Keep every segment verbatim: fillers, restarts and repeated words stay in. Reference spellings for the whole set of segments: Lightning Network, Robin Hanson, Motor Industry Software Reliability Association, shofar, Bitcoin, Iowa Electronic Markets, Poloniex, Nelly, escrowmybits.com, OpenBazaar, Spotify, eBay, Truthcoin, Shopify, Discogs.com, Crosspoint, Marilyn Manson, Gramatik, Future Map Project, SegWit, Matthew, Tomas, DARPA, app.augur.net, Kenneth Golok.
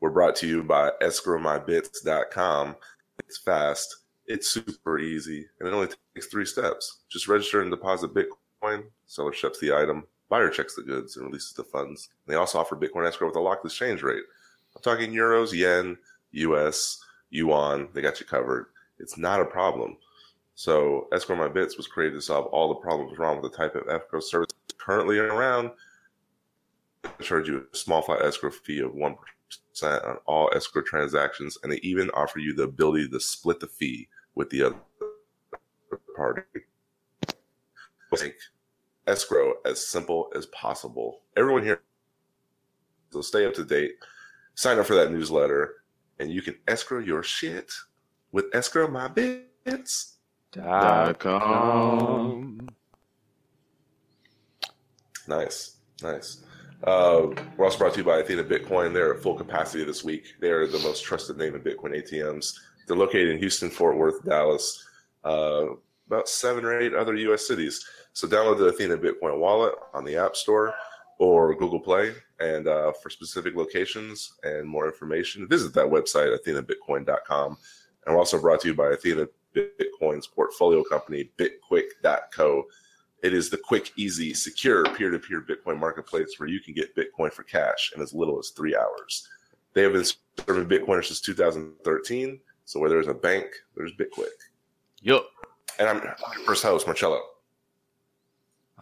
We're brought to you by escrow my bits dot com. It's fast, it's super easy, and it only takes three steps. Just register and deposit Bitcoin. Seller ships the item, buyer checks the goods, and releases the funds. They also offer Bitcoin escrow with a locked exchange rate. I'm talking euros, yen, U S, yuan. They got you covered. It's not a problem. So Escrow My Bits was created to solve all the problems wrong with the type of escrow service currently around. They charge you a small flat escrow fee of one percent on all escrow transactions, and they even offer you the ability to split the fee with the other party. Make escrow as simple as possible. Everyone here, so stay up to date. Sign up for that newsletter, and you can escrow your shit with escrow my bits dot com. Nice, nice. Uh, we're also brought to you by Athena Bitcoin. They're at full capacity this week. They are the most trusted name in Bitcoin A T Ms. They're located in Houston, Fort Worth, Dallas, uh, about seven or eight other U S cities. So download the Athena Bitcoin wallet on the App Store or Google Play. And uh, for specific locations and more information, visit that website, athena bitcoin dot com. And we're also brought to you by Athena Bitcoin's portfolio company, bitquick dot co. It is the quick, easy, secure peer-to-peer Bitcoin marketplace where you can get Bitcoin for cash in as little as three hours. They have been serving Bitcoiners since two thousand thirteen. So where there's a bank, there's Bitquick. Yup. And I'm your first host, Marcello.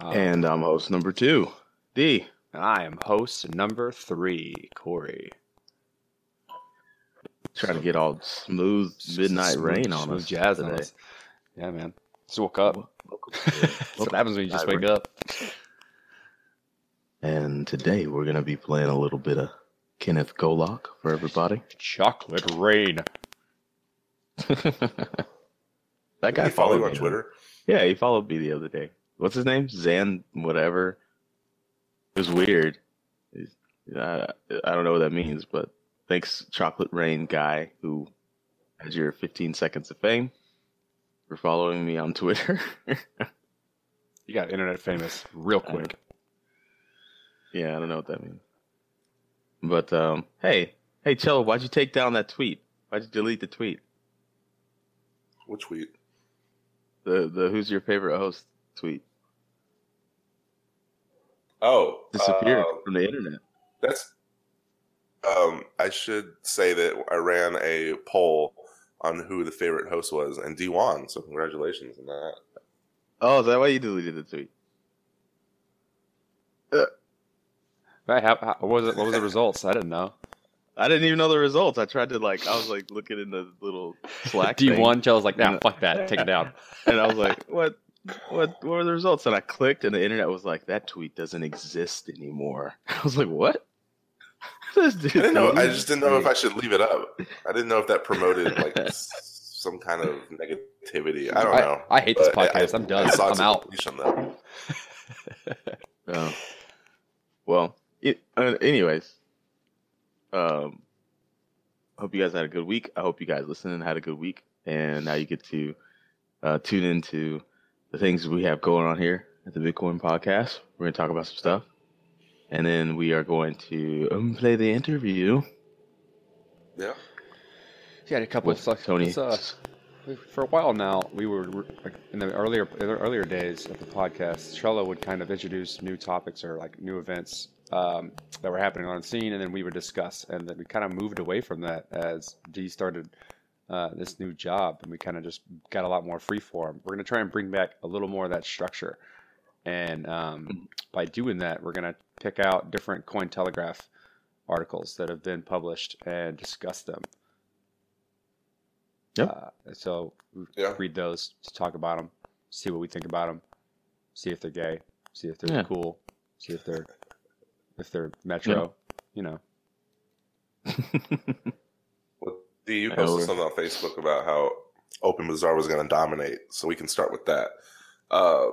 Um, and I'm host number two, D. And I am host number three, Corey. Trying to get all smooth midnight smooth, rain on smooth us. Smooth jazz today. Us. Yeah, man. Just woke up. Welcome. That's what happens when you just wake up. And today we're going to be playing a little bit of Kenneth Golok for everybody. Chocolate Rain. That guy followed me on Twitter. Yeah, he followed me the other day. What's his name? Zan whatever. It was weird. I, I don't know what that means, but thanks, Chocolate Rain guy, who has your fifteen seconds of fame. For following me on Twitter. You got internet famous real quick. I yeah, I don't know what that means. But, um, hey, hey, Cello, why'd you take down that tweet? Why'd you delete the tweet? What tweet? The the Who's Your Favorite Host tweet. Oh. Disappeared uh, from the internet. That's. Um, I should say that I ran a poll on who the favorite host was, and D won, so congratulations on that. Oh, is that why you deleted the tweet? Uh. Right, how, how, what was it? What was the results? I didn't know. I didn't even know the results. I tried to like, I was like looking in the little Slack. D won. Joe was like, nah, fuck that, take it down. And I was like, what? What? What were the results? And I clicked, and the internet was like, that tweet doesn't exist anymore. I was like, what? I didn't know. I just didn't know if I should leave it up. I didn't know if that promoted like some kind of negativity. I don't I, know. I hate but this podcast. I, I'm done. I I'm out. uh, well, it, uh, anyways, um, hope you guys had a good week. I hope you guys listened and had a good week, and now you get to uh, tune into the things we have going on here at the Bitcoin Podcast. We're gonna talk about some stuff. And then we are going to um, play the interview. Yeah. Yeah, a couple with of stuff. Tony. Uh, for a while now, we were like, in the earlier in the earlier days of the podcast, Trello would kind of introduce new topics or like new events um, that were happening on the scene, and then we would discuss. And then we kind of moved away from that as Dee started uh, this new job, and we kind of just got a lot more freeform. We're going to try and bring back a little more of that structure. And um, by doing that, we're going to pick out different Cointelegraph articles that have been published and discuss them. Yeah. Uh, so yeah. read those, talk about them, see what we think about them, see if they're gay, see if they're yeah. cool, see if they're if they're metro, yeah. you know. Well, Dee, you posted something on Facebook about how OpenBazaar was going to dominate, so we can start with that. Uh,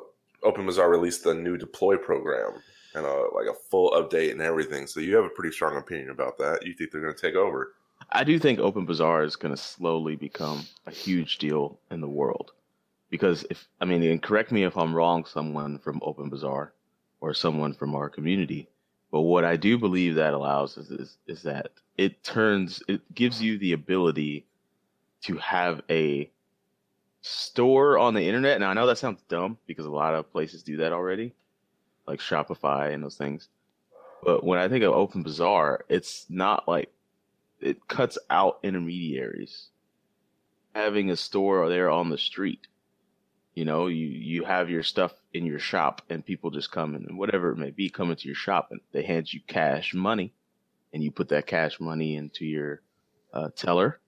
OpenBazaar released a new deploy program and a, like a full update and everything. So you have a pretty strong opinion about that. You think they're going to take over? I do think OpenBazaar is going to slowly become a huge deal in the world. Because if, I mean, and correct me if I'm wrong, someone from OpenBazaar or someone from our community, but what I do believe that allows is, is, is that it turns, it gives you the ability to have a store on the internet. Now, I know that sounds dumb because a lot of places do that already, like Shopify and those things. But when I think of OpenBazaar, it's not like, it cuts out intermediaries. Having a store there on the street, you know, you, you have your stuff in your shop and people just come in and whatever it may be, come into your shop and they hand you cash money and you put that cash money into your uh, teller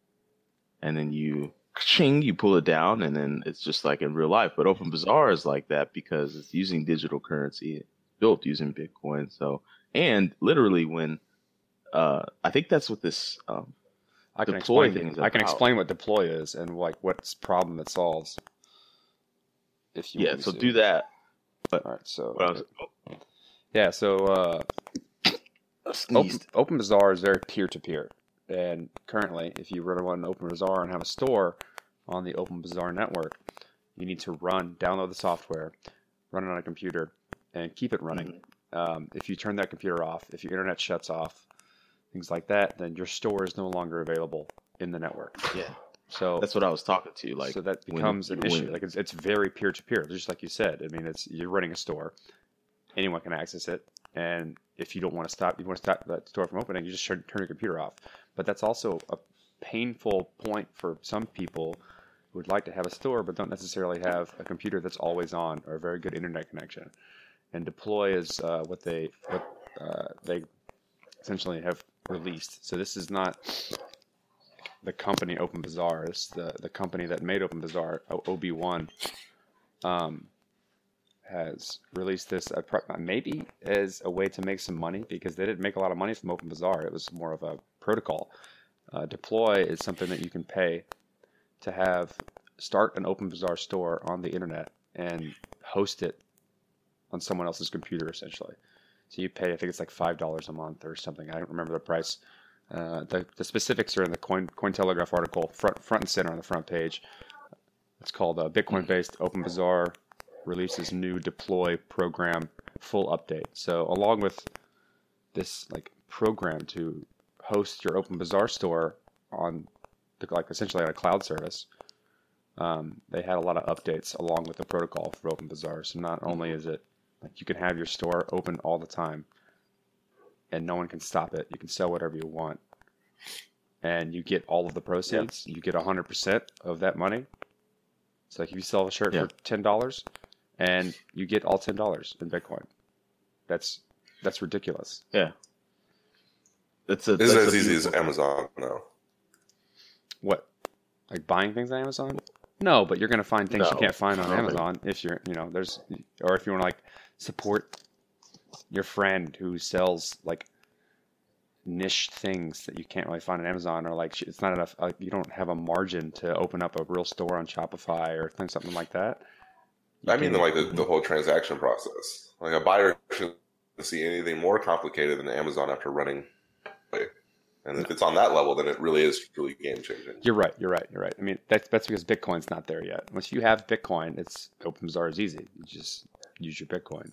and then you ching, you pull it down and then it's just like in real life. But OpenBazaar is like that because it's using digital currency, it's built using Bitcoin. So, and literally when Uh, I think that's what this um, I can deploy explain, thing is about. I can explain what deploy is and like what problem it solves. If you yeah, so do it. that. But, all right, so was, oh. yeah, so uh, Open, OpenBazaar is very peer-to-peer, and currently, if you run one OpenBazaar and have a store on the OpenBazaar network, you need to run, download the software, run it on a computer, and keep it running. Mm-hmm. Um, if you turn that computer off, if your internet shuts off, things like that, then your store is no longer available in the network. Yeah, so that's what I was talking to. Like, so that becomes an issue. Like, it's it's very peer to peer, just like you said. I mean, it's you're running a store, anyone can access it, and if you don't want to stop, you want to stop that store from opening, you just turn, turn your computer off. But that's also a painful point for some people who would like to have a store but don't necessarily have a computer that's always on or a very good internet connection. And deploy is uh, what they what uh, they essentially have released. So this is not the company OpenBazaar. It's the, the company that made OpenBazaar, O B one, um, has released this uh, maybe as a way to make some money because they didn't make a lot of money from OpenBazaar. It was more of a protocol. Uh, deploy is something that you can pay to have start an OpenBazaar store on the internet and host it on someone else's computer essentially. So you pay, I think it's like five dollars a month or something. I don't remember the price. Uh, the, the specifics are in the Coin Cointelegraph article, front front and center on the front page. It's called uh, Bitcoin-based OpenBazaar releases new deploy program full update. So along with this like program to host your OpenBazaar store on the, like essentially on a cloud service, um, they had a lot of updates along with the protocol for OpenBazaar. So not only is it like you can have your store open all the time and no one can stop it. You can sell whatever you want and you get all of the proceeds. Yeah. You get one hundred percent of that money. So like if you sell a shirt yeah. for ten dollars and you get all ten dollars in Bitcoin, that's that's ridiculous. Yeah. That's a, this that's is as easy as Amazon now. What? Like buying things on Amazon? No, but you're going to find things no, you can't find on probably. Amazon if you're, you know, there's, or if you want to like support your friend who sells like niche things that you can't really find on Amazon or like it's not enough, like you don't have a margin to open up a real store on Shopify or something like that. You I mean, can, like the, the whole transaction process. Like a buyer shouldn't see anything more complicated than Amazon after running like, and if it's on that level, then it really is truly game changing. You're right. You're right. You're right. I mean, that's that's because Bitcoin's not there yet. Once you have Bitcoin, it's OpenBazaar is easy. You just use your Bitcoin.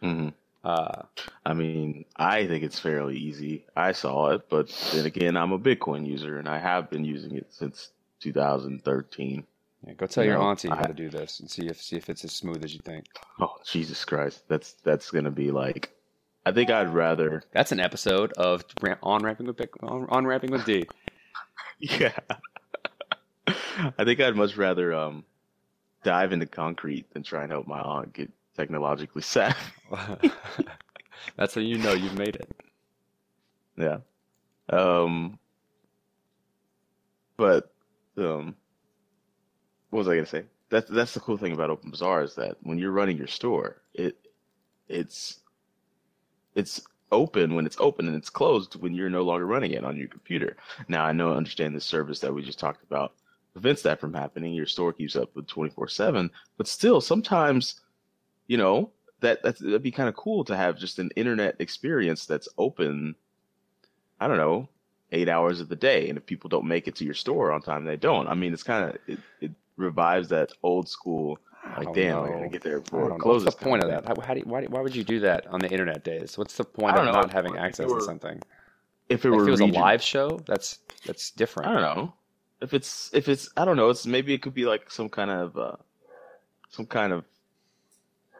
Mm-hmm. Uh, I mean, I think it's fairly easy. I saw it, but then again, I'm a Bitcoin user and I have been using it since two thousand thirteen. Yeah, go tell you your know, auntie I, how to do this and see if see if it's as smooth as you think. Oh, Jesus Christ! That's that's gonna be like I think I'd rather. That's an episode of On Rapping with Bitcoin, On Rapping with D. Yeah. I think I'd much rather um, dive into concrete than try and help my aunt get technologically savvy. That's how you know you've made it. Yeah. Um. But um, what was I gonna say? That's that's the cool thing about OpenBazaar is that when you're running your store, it it's it's open when it's open and it's closed when you're no longer running it on your computer. Now I know I understand the service that we just talked about prevents that from happening. Your store keeps up with twenty-four seven, but still sometimes, you know, that that's, that'd be kind of cool to have just an internet experience that's open. I don't know, eight hours of the day, and if people don't make it to your store on time, they don't. I mean, it's kind of it, it revives that old school. Like, damn, know. I gotta get there before it closes. What's the point of that? How, how do you, why, why would you do that on the internet days? What's the point of know, not having access were, to something? If it, like, were if it was region. a live show, that's that's different. I don't know. If it's if it's I don't know. It's maybe it could be like some kind of uh, some kind of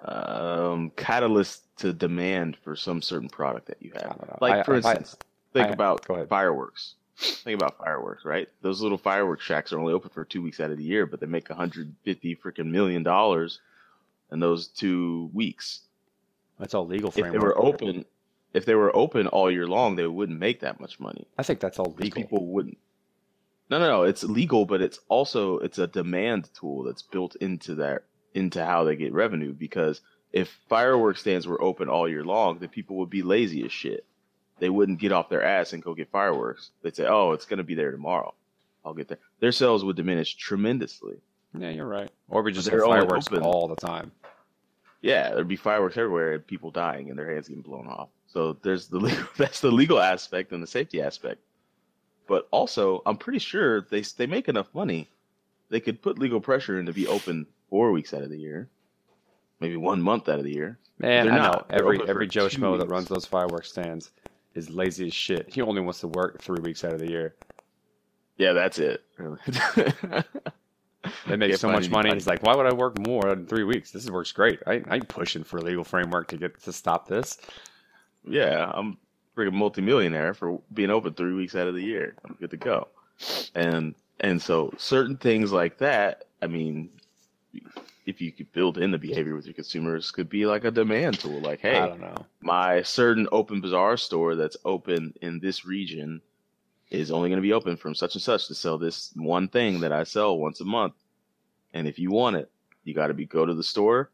um, catalyst to demand for some certain product that you have. Like I, for I, instance. I, Think I, about fireworks. Think about fireworks, right? Those little fireworks shacks are only open for two weeks out of the year, but they make one hundred fifty freaking million dollars in those two weeks. That's all legal framework. If they were open, if they were open all year long, they wouldn't make that much money. I think that's all legal. People wouldn't. No, no, no. It's legal, but it's also it's a demand tool that's built into that into how they get revenue. Because if fireworks stands were open all year long, then people would be lazy as shit. They wouldn't get off their ass and go get fireworks. They'd say, oh, it's going to be there tomorrow. I'll get there. Their sales would diminish tremendously. Yeah, you're right. Or we just have fireworks all the time. Yeah, there'd be fireworks everywhere and people dying and their hands getting blown off. So there's the legal, that's the legal aspect and the safety aspect. But also, I'm pretty sure they they make enough money. They could put legal pressure in to be open four weeks out of the year. Maybe one month out of the year. Man, I know. Every, every Joe Schmo that runs those fireworks stands is lazy as shit. He only wants to work three weeks out of the year. Yeah, that's it. Really. They make so much money. He's like, why would I work more in three weeks? This works great. I I'm pushing for a legal framework to get to stop this. Yeah, I'm freaking multimillionaire for being open three weeks out of the year. I'm good to go. And and so certain things like that. I mean, if you could build in the behavior with your consumers, could be like a demand tool. Like, hey, I don't know. My certain OpenBazaar store that's open in this region is only going to be open from such and such to sell this one thing that I sell once a month. And if you want it, you got to be go to the store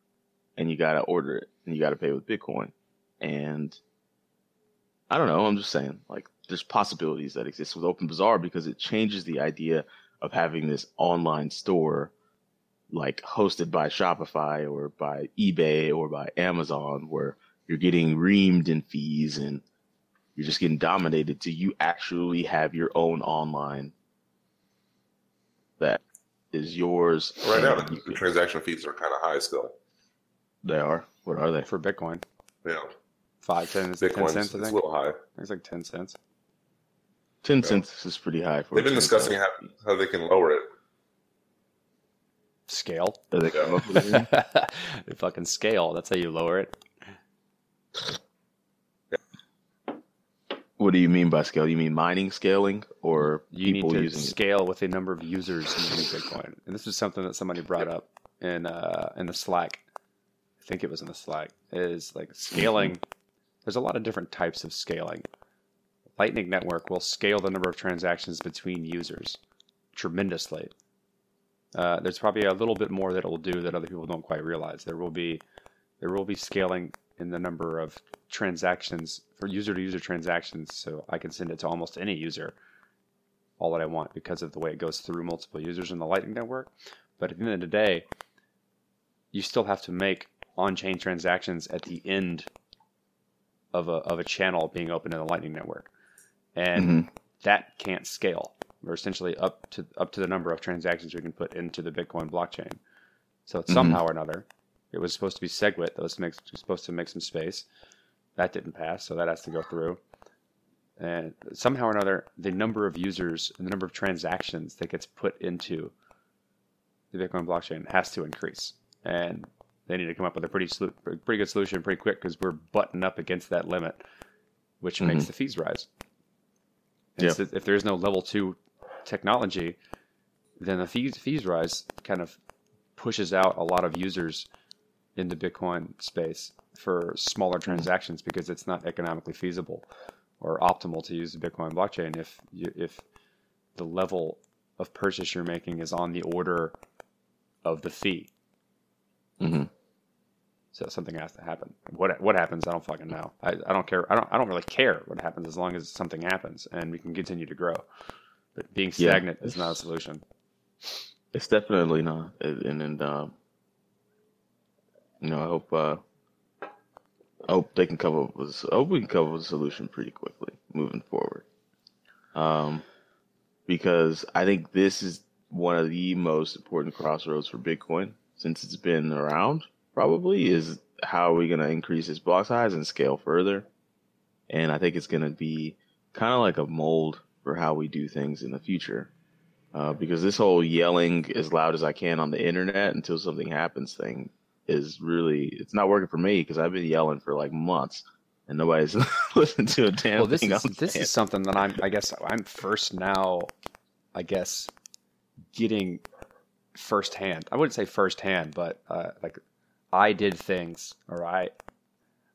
and you got to order it and you got to pay with Bitcoin. And I don't know. I'm just saying, like, there's possibilities that exist with OpenBazaar because it changes the idea of having this online store like hosted by Shopify or by eBay or by Amazon, where you're getting reamed in fees and you're just getting dominated till you actually have your own online that is yours. Right now, the you transaction can, fees are kind of high still. They are. What are they? For Bitcoin. Yeah. Five, ten, Bitcoin's, ten cents, I think. It's a little high. I think it's like ten cents. Ten yeah. cents is pretty high. For They've been discussing how, how they can lower it. Scale. They fucking scale. That's how you lower it. What do you mean by scale? You mean mining scaling, or you people need to using scale it? With the number of users using Bitcoin? And this is something that somebody brought yep. up in uh, in the Slack. I think it was in the Slack. Is like scaling. Mm-hmm. There's a lot of different types of scaling. Lightning Network will scale the number of transactions between users tremendously. Uh, there's probably a little bit more that it will do that other people don't quite realize. There will be, there will be scaling in the number of transactions for user-to-user transactions. So I can send it to almost any user, all that I want, because of the way it goes through multiple users in the Lightning Network. But at the end of the day, you still have to make on-chain transactions at the end of a of a channel being open in the Lightning Network, and mm-hmm. that can't scale. We're essentially up to up to the number of transactions we can put into the Bitcoin blockchain. So mm-hmm. somehow or another, it was supposed to be SegWit that was, make, was supposed to make some space. That didn't pass, so that has to go through. And somehow or another, the number of users and the number of transactions that gets put into the Bitcoin blockchain has to increase. And They need to come up with a pretty pretty good solution pretty quick, because we're butting up against that limit, which mm-hmm. makes the fees rise. Yeah. So if there's no level two technology, then the fees fees rise kind of pushes out a lot of users in the Bitcoin space for smaller transactions, mm-hmm. because it's not economically feasible or optimal to use the Bitcoin blockchain if you, if the level of purchase you're making is on the order of the fee. Mm-hmm. So something has to happen. What what happens? I don't fucking know. I, I don't care. I don't I don't really care what happens as long as something happens and we can continue to grow. But being stagnant yeah, is not a solution. It's definitely not. And and um, you know, I hope uh, I hope they can come up with. I hope we can come up with a solution pretty quickly moving forward. Um, because I think this is one of the most important crossroads for Bitcoin since it's been around. Probably is how we're going to increase its block size and scale further. And I think it's going to be kind of like a mold for how we do things in the future. Uh, because this whole yelling as loud as I can on the internet until something happens thing is really, it's not working for me because I've been yelling for like months and nobody's listened to a damn well, this thing. Is, this saying. Is something that I'm, I guess I'm first now, I guess, getting firsthand. I wouldn't say firsthand, but uh, like, I did things, all right,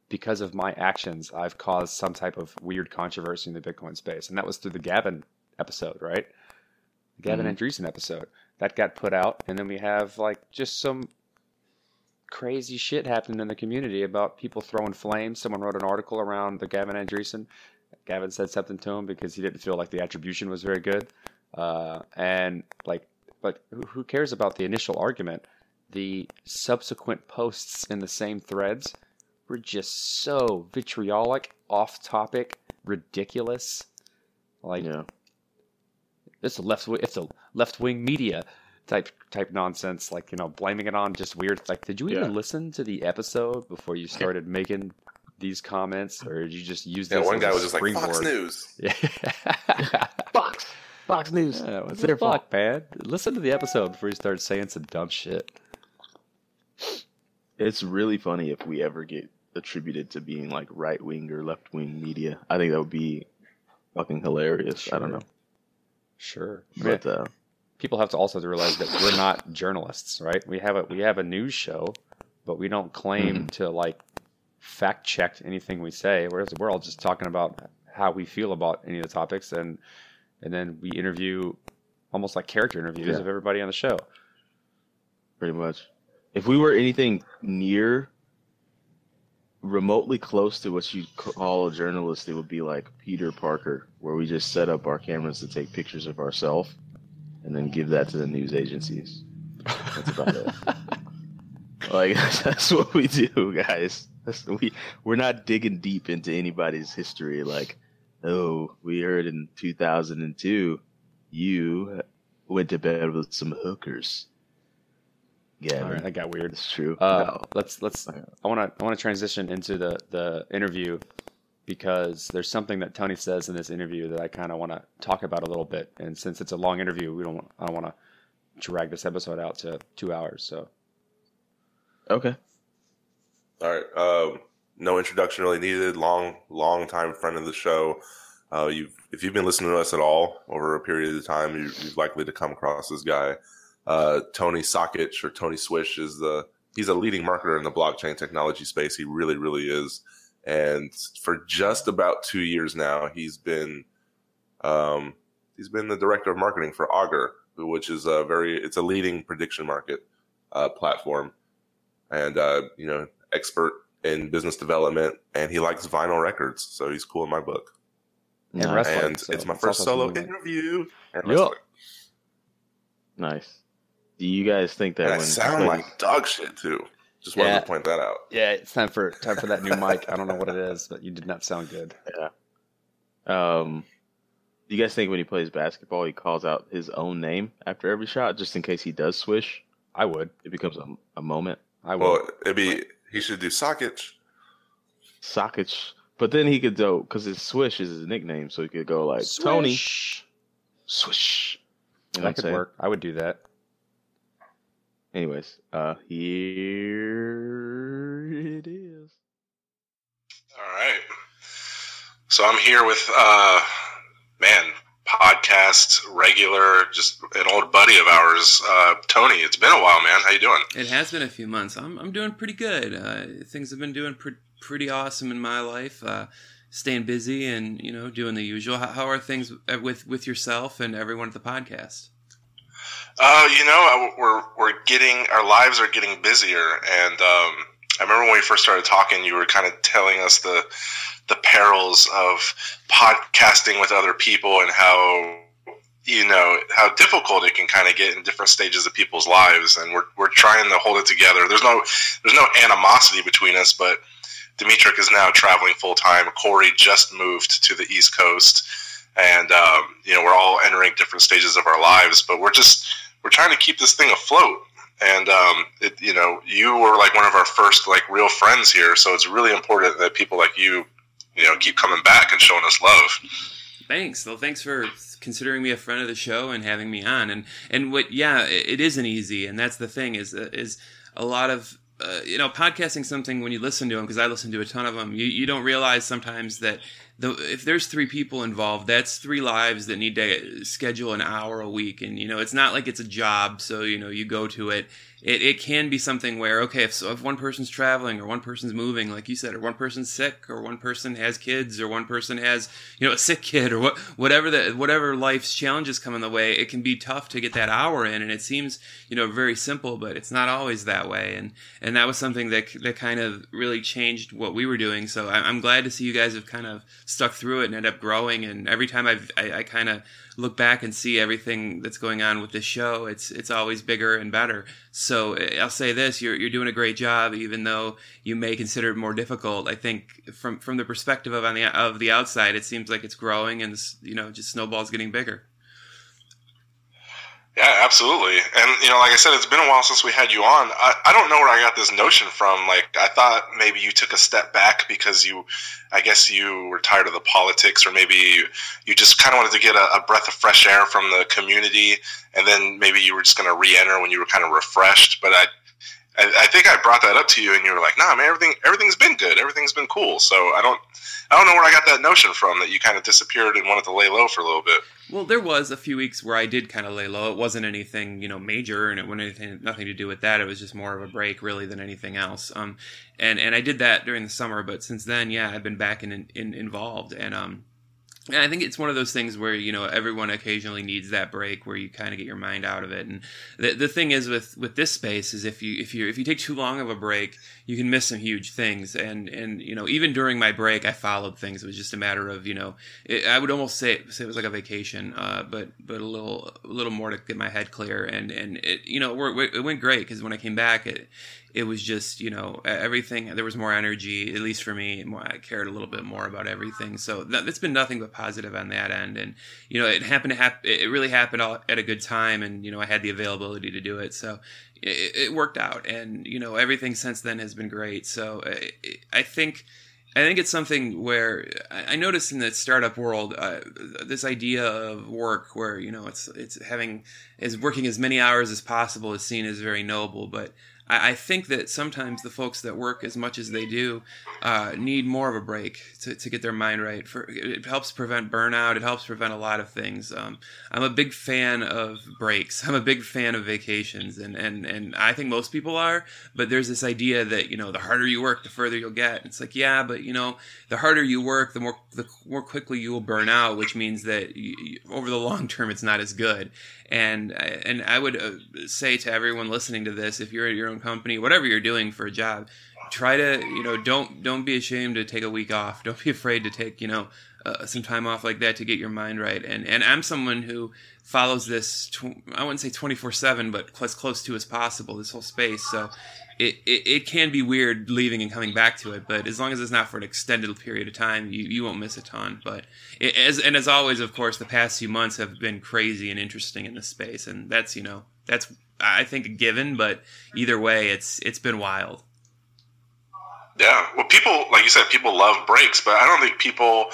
because of my actions, I've caused some type of weird controversy in the Bitcoin space. And that was through the Gavin episode, right? The Gavin mm-hmm. Andresen episode. That got put out. And then we have, like, just some crazy shit happening in the community about people throwing flames. Someone wrote an article around the Gavin Andresen. Gavin said something to him because he didn't feel like the attribution was very good. Uh, and, like, but who cares about the initial argument? The subsequent posts in the same threads were just so vitriolic, off-topic, ridiculous. Like, yeah. it's a left, it's a left-wing media type type nonsense. Like, you know, blaming it on just weird. Like, did you even yeah. listen to the episode before you started making these comments, or did you just use this? Yeah, one guy was just like, Fox News. Yeah. Fox, Fox News. Yeah, it's their fault, man. Listen to the episode before you start saying some dumb shit. It's really funny if we ever get attributed to being like right wing or left wing media. I think that would be fucking hilarious. Sure. I don't know. Sure, but uh, people have to also have to realize that we're not journalists, right? We have a we have a news show, but we don't claim mm-hmm. to like fact check anything we say. We're just, we're all just talking about how we feel about any of the topics, and and then we interview almost like character interviews yeah. of everybody on the show. Pretty much. If we were anything near, remotely close to what you call a journalist, it would be like Peter Parker, where we just set up our cameras to take pictures of ourselves and then give that to the news agencies. That's about it. Like, that's what we do, guys. That's, we, we're not digging deep into anybody's history. Like, oh, we heard in two thousand two, you went to bed with some hookers. Yeah, all right, that got weird. It's true. Uh, no. Let's let's. I want to I want to transition into the, the interview because there's something that Tony says in this interview that I kind of want to talk about a little bit. And since it's a long interview, we don't I don't want to drag this episode out to two hours. So, okay. All right. Um, no introduction really needed. Long long time friend of the show. Uh, you if you've been listening to us at all over a period of time, you, you're likely to come across this guy. Uh, Tony Sakich or Tony Swish is the he's a leading marketer in the blockchain technology space. He really, really is. And for just about two years now, he's been um, he's been the director of marketing for Augur, which is a very it's a leading prediction market uh, platform, and uh, you know expert in business development. And he likes vinyl records, so he's cool in my book. And, and, and so it's my it's first solo interview. And yep. Nice. Do you guys think that? And I when sound like, like dog shit too. Just wanted yeah. to point that out. Yeah, it's time for time for that new mic. I don't know what it is, but you did not sound good. Yeah. Um, do you guys think when he plays basketball, he calls out his own name after every shot, just in case he does swish? I would. It becomes a, a moment. I would. Well, it'd be he should do Sakich. Sakich, but then he could go because his swish is his nickname, so he could go like swish. Tony Swish. You know that could saying? Work. I would do that. Anyways, uh, here it is. All right. So I'm here with, uh, man, podcast regular, just an old buddy of ours, uh, Tony. It's been a while, man. How you doing? It has been a few months. I'm I'm doing pretty good. Uh, things have been doing pre- pretty awesome in my life. Uh, staying busy and, you know, doing the usual. How, how are things with, with yourself and everyone at the podcast? Uh, you know, we're we're getting our lives are getting busier, and um, I remember when we first started talking, you were kind of telling us the the perils of podcasting with other people and how you know how difficult it can kind of get in different stages of people's lives, and we're we're trying to hold it together. There's no there's no animosity between us, but Dimitrik is now traveling full time. Corey just moved to the East Coast. And, um, you know, we're all entering different stages of our lives, but we're just, we're trying to keep this thing afloat. And, um, it, you know, you were like one of our first, like, real friends here. So it's really important that people like you, you know, keep coming back and showing us love. Thanks. Well, thanks for considering me a friend of the show and having me on. And, and what, yeah, it isn't easy. And that's the thing is, is a lot of, uh, you know, podcasting something when you listen to them, because I listen to a ton of them, you, you don't realize sometimes that the, if there's three people involved, that's three lives that need to schedule an hour a week. And, you know, it's not like it's a job. So, you know, you go to it. It, it can be something where, okay, if, so if one person's traveling or one person's moving, like you said, or one person's sick or one person has kids or one person has, you know, a sick kid or what, whatever the, whatever life's challenges come in the way, it can be tough to get that hour in. And it seems, you know, very simple, but it's not always that way. And, and that was something that, that kind of really changed what we were doing. So I'm glad to see you guys have kind of stuck through it and end up growing. And every time I've, I, I kind of look back and see everything that's going on with this show, it's it's always bigger and better. So I'll say this, you're you're doing a great job, even though you may consider it more difficult. I think from from the perspective of on the of the outside, it seems like it's growing and, you know, just snowball's getting bigger. Yeah, absolutely. And, you know, like I said, it's been a while since we had you on. I, I don't know where I got this notion from. Like, I thought maybe you took a step back because you, I guess you were tired of the politics, or maybe you just kind of wanted to get a, a breath of fresh air from the community. And then maybe you were just going to re-enter when you were kind of refreshed. But I, I, I think I brought that up to you and you were like, nah, man, everything, everything's been good. Everything's been cool. So I don't, I don't know where I got that notion from, that you kind of disappeared and wanted to lay low for a little bit. Well, there was a few weeks where I did kind of lay low. It wasn't anything, you know, major, and it wasn't anything, nothing to do with that. It was just more of a break, really, than anything else. Um, and and I did that during the summer, but since then, yeah, I've been back in, in involved, and um, and I think it's one of those things where, you know, everyone occasionally needs that break where you kind of get your mind out of it. And the the thing is with, with this space is if you if you if you take too long of a break, you can miss some huge things. And, and you know, even during my break, I followed things. It was just a matter of, you know, it, I would almost say it, say it was like a vacation, uh, but but a little a little more to get my head clear. And and it, you know, we're, it went great because when I came back, it. It was just, you know, everything, there was more energy, at least for me. More, I cared a little bit more about everything. So th- it's been nothing but positive on that end. And, you know, it happened to hap- it really happened all at a good time. And, you know, I had the availability to do it. So it, it worked out. And, you know, everything since then has been great. So I, I think... I think it's something where I noticed in the startup world, uh, this idea of work where, you know, it's it's having is working as many hours as possible is seen as very noble. But I, I think that sometimes the folks that work as much as they do uh, need more of a break to, to get their mind right. For, it helps prevent burnout. It helps prevent a lot of things. Um, I'm a big fan of breaks. I'm a big fan of vacations. And, and, and I think most people are. But there's this idea that, you know, the harder you work, the further you'll get. It's like, yeah, but you know, the harder you work, the more the more quickly you will burn out, which means that you, you, over the long term, it's not as good. And and I would say to everyone listening to this, if you're at your own company, whatever you're doing for a job, try to, you know, don't don't be ashamed to take a week off. Don't be afraid to take, you know, uh, some time off like that to get your mind right. And and I'm someone who follows this, tw- I wouldn't say twenty-four seven, but as close to as possible, this whole space. So It, it it can be weird leaving and coming back to it, but as long as it's not for an extended period of time, you, you won't miss a ton. But it, as and as always, of course, the past few months have been crazy and interesting in this space, and that's you know that's I think a given. But either way, it's it's been wild. Yeah, well, people like you said, people love breaks, but I don't think people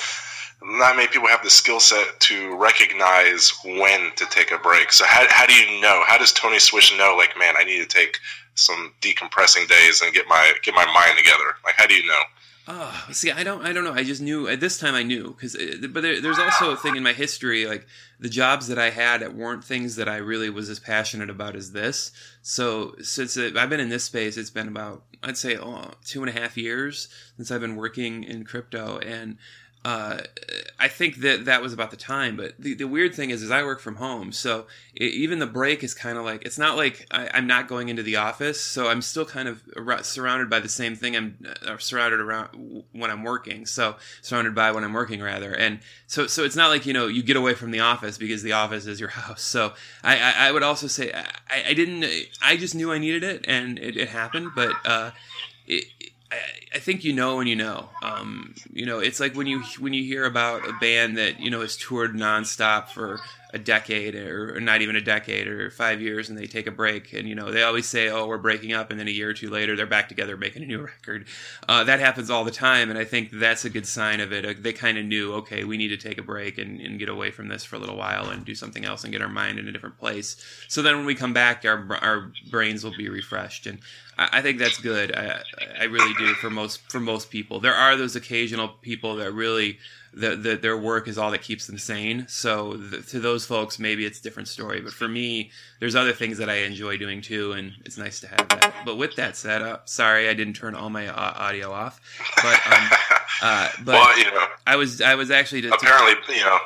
not many people have the skill set to recognize when to take a break. So how how do you know? How does Tony Swish know, like, man, I need to take some decompressing days and get my get my mind together? Like, how do you know? Oh, see, I don't, I don't know. I just knew at this time I knew because, but there, there's also a thing in my history, like the jobs that I had that weren't things that I really was as passionate about as this. So since it, I've been in this space, it's been about, I'd say, oh, two and a half years since I've been working in crypto. And uh, I think that that was about the time. But the, the weird thing is, is I work from home. So it, even the break is kind of like, it's not like I, I'm not going into the office. So I'm still kind of surrounded by the same thing I'm uh, surrounded around when I'm working. So surrounded by when I'm working rather. And so, so it's not like, you know, you get away from the office because the office is your house. So I, I, I would also say I, I didn't, I just knew I needed it and it, it happened, but, uh, it, I think you know when you know. Um, you know, it's like when you when you hear about a band that, you know, has toured nonstop for a decade or not even a decade or five years and they take a break and, you know, they always say, oh, we're breaking up. And then a year or two later, they're back together making a new record. Uh, that happens all the time. And I think that's a good sign of it. They kind of knew, okay, we need to take a break and, and get away from this for a little while and do something else and get our mind in a different place. So then when we come back, our our brains will be refreshed. And I, I think that's good. I, I really do for most, for most people. There are those occasional people that really... The, the, their work is all that keeps them sane. So the, to those folks, maybe it's a different story. But for me, there's other things that I enjoy doing too, and it's nice to have that. But with that said, uh, sorry I didn't turn all my uh, audio off. But um, uh, but well, you know, I was I was actually to, apparently to, you know.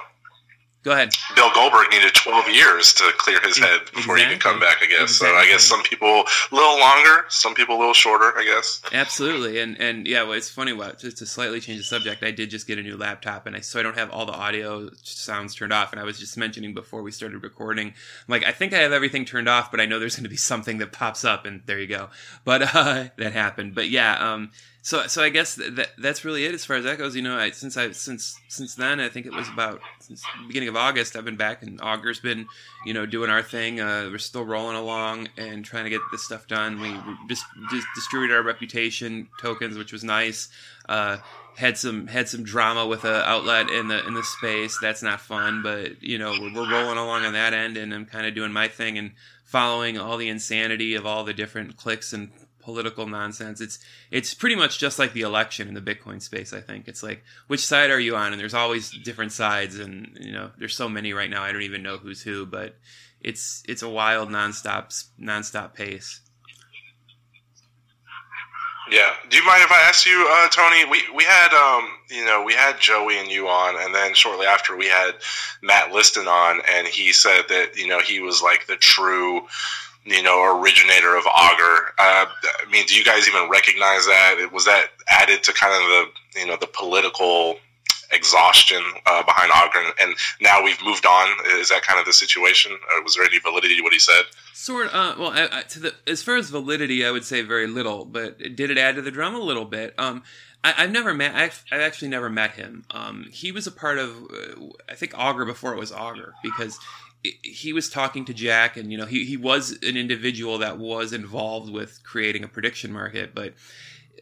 Go ahead. Bill Goldberg needed twelve years to clear his head before exactly. he could come back, I guess. Exactly. So I guess some people a little longer, some people a little shorter, I guess. Absolutely. And and yeah, well, it's funny, what, just to slightly change the subject, I did just get a new laptop, and I so I don't have all the audio sounds turned off. And I was just mentioning before we started recording, I'm like, I think I have everything turned off, but I know there's going to be something that pops up, and there you go. But uh, that happened. But yeah, um, So, so I guess that that's really it as far as that goes. You know, I, since I since since then, I think it was about since the beginning of August. I've been back, and Augur's been, you know, doing our thing. Uh, we're still rolling along and trying to get this stuff done. We just, just distributed our reputation tokens, which was nice. Uh, had some had some drama with an outlet in the in the space. That's not fun, but you know, we're, we're rolling along on that end, and I'm kind of doing my thing and following all the insanity of all the different clicks and political nonsense. It's it's pretty much just like the election in the Bitcoin space, I think. It's like, which side are you on? And there's always different sides, and you know, there's so many right now I don't even know who's who, but it's it's a wild nonstop nonstop pace. Yeah. Do you mind if I ask you, uh, Tony? We we had um you know we had Joey and you on, and then shortly after we had Matt Liston on, and he said that, you know, he was like the true you know, originator of Augur. Uh, I mean, do you guys even recognize that? Was that added to kind of the, you know, the political exhaustion uh, behind Augur? And now we've moved on. Is that kind of the situation? Or was there any validity to what he said? Sort of. Uh, well, I, I, to the, as far as validity, I would say very little. But did it add to the drama a little bit? Um, I, I've never met. I've, I've actually never met him. Um, he was a part of, uh, I think, Augur before it was Augur, because he was talking to Jack, and you know, he, he was an individual that was involved with creating a prediction market. But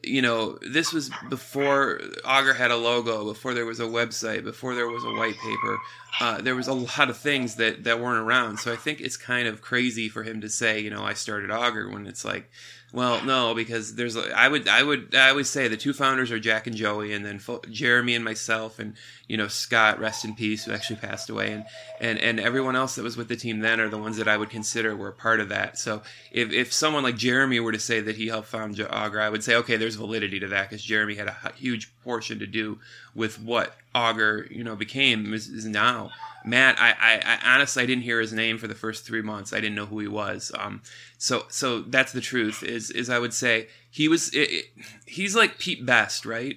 you know, this was before Augur had a logo, before there was a website, before there was a white paper. Uh, there was a lot of things that, that weren't around. So I think it's kind of crazy for him to say, you know, I started Augur, when it's like, well, no, because there's, I would, I would, I always say the two founders are Jack and Joey, and then fo- Jeremy and myself, and you know, Scott, rest in peace, who actually passed away, and, and, and everyone else that was with the team then are the ones that I would consider were a part of that. So if, if someone like Jeremy were to say that he helped found Augur, I would say, okay, there's validity to that, because Jeremy had a huge portion to do with what Augur, you know, became is, is now. Matt, I, I, I honestly I didn't hear his name for the first three months. I didn't know who he was. Um, so so that's the truth. Is is I would say he was. It, it, he's like Pete Best, right?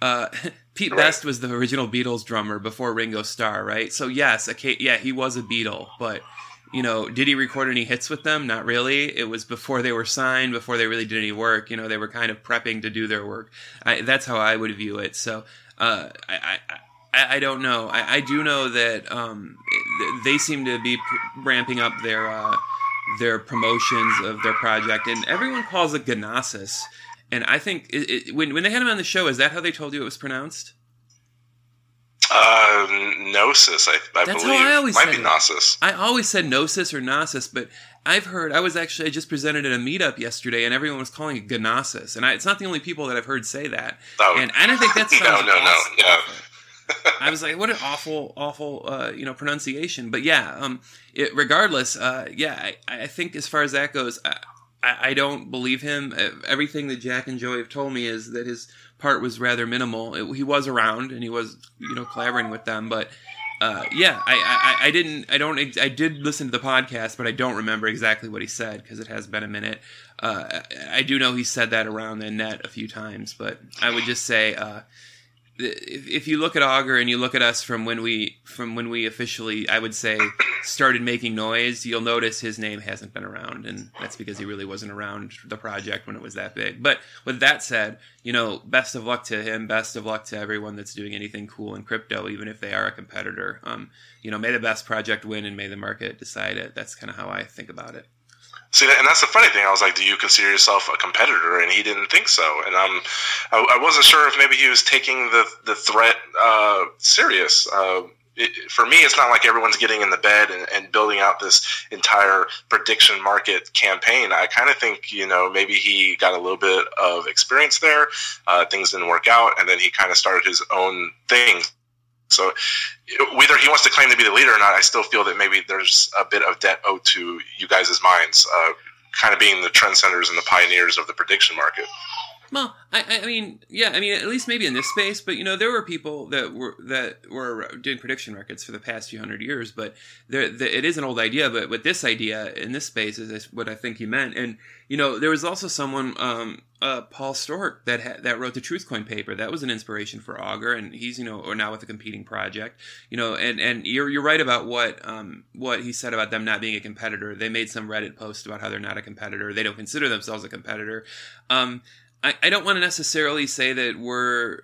Uh, Pete right. Best was the original Beatles drummer before Ringo Starr, right? So yes, okay, yeah, he was a Beatle, but you know, did he record any hits with them? Not really. It was before they were signed, before they really did any work. You know, they were kind of prepping to do their work. I, that's how I would view it. So uh, I. I I don't know. I, I do know that um, they seem to be p- ramping up their uh, their promotions of their project, and everyone calls it Gnosis. And I think it, it, when when they had him on the show, is that how they told you it was pronounced? Uh, Gnosis, I, I That's believe. How I always Might said be Gnosis. I always said Gnosis or Gnosis, but I've heard, I was actually, I just presented at a meetup yesterday and everyone was calling it Gnosis. And I, it's not the only people that I've heard say that. Oh, and I don't think that sounds No, no, awesome. no, no. I was like, what an awful, awful, uh, you know, pronunciation. But yeah, um, it, regardless, uh, yeah, I, I think as far as that goes, I, I don't believe him. Everything that Jack and Joey have told me is that his part was rather minimal. It, he was around and he was, you know, collaborating with them. But uh, yeah, I, I, I didn't, I don't, I did listen to the podcast, but I don't remember exactly what he said because it has been a minute. Uh, I do know he said that around the net a few times, but I would just say, uh, if you look at Augur and you look at us from when we from when we officially, I would say, started making noise, you'll notice his name hasn't been around, and that's because he really wasn't around the project when it was that big. But with that said, you know, best of luck to him, best of luck to everyone that's doing anything cool in crypto, even if they are a competitor. Um, you know, may the best project win and may the market decide it. That's kind of how I think about it. See, and that's the funny thing. I was like, do you consider yourself a competitor? And he didn't think so. And um, I, I wasn't sure if maybe he was taking the, the threat uh, serious. Uh, it, for me, it's not like everyone's getting in the bed and, and building out this entire prediction market campaign. I kind of think, you know, maybe he got a little bit of experience there. Uh, things didn't work out. And then he kind of started his own thing. So whether he wants to claim to be the leader or not, I still feel that maybe there's a bit of debt owed to you guys' minds, uh, kind of being the trendsetters and the pioneers of the prediction market. Well, I, I mean, yeah, I mean, at least maybe in this space, but you know, there were people that were that were doing prediction markets for the past few hundred years, but there, the, it is an old idea. But with this idea in this space is what I think he meant. And you know, there was also someone, um, uh, Paul Stork, that ha- that wrote the Truthcoin paper. That was an inspiration for Augur, and he's you know, or now with a competing project, you know. And, and you're you're right about what um what he said about them not being a competitor. They made some Reddit post about how they're not a competitor. They don't consider themselves a competitor. Um. I, I don't want to necessarily say that we're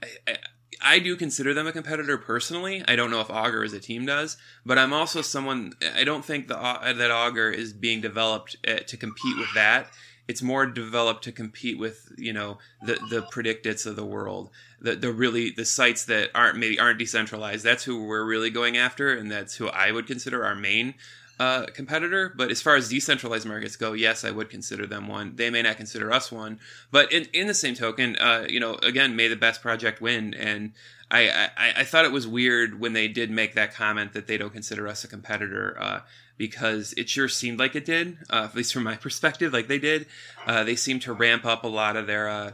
I, I, I do consider them a competitor personally. I don't know if Augur as a team does, but I'm also someone I don't think the, that Augur is being developed to compete with that. It's more developed to compete with, you know, the, the predictits of the world, the the really the sites that aren't maybe aren't decentralized. That's who we're really going after, and that's who I would consider our main Uh, competitor. But as far as decentralized markets go, yes, I would consider them one. They may not consider us one, but in, in the same token, uh, you know, again, may the best project win. And I, I, I thought it was weird when they did make that comment that they don't consider us a competitor, uh, because it sure seemed like it did, uh, at least from my perspective, like they did. Uh, they seemed to ramp up a lot of their, uh,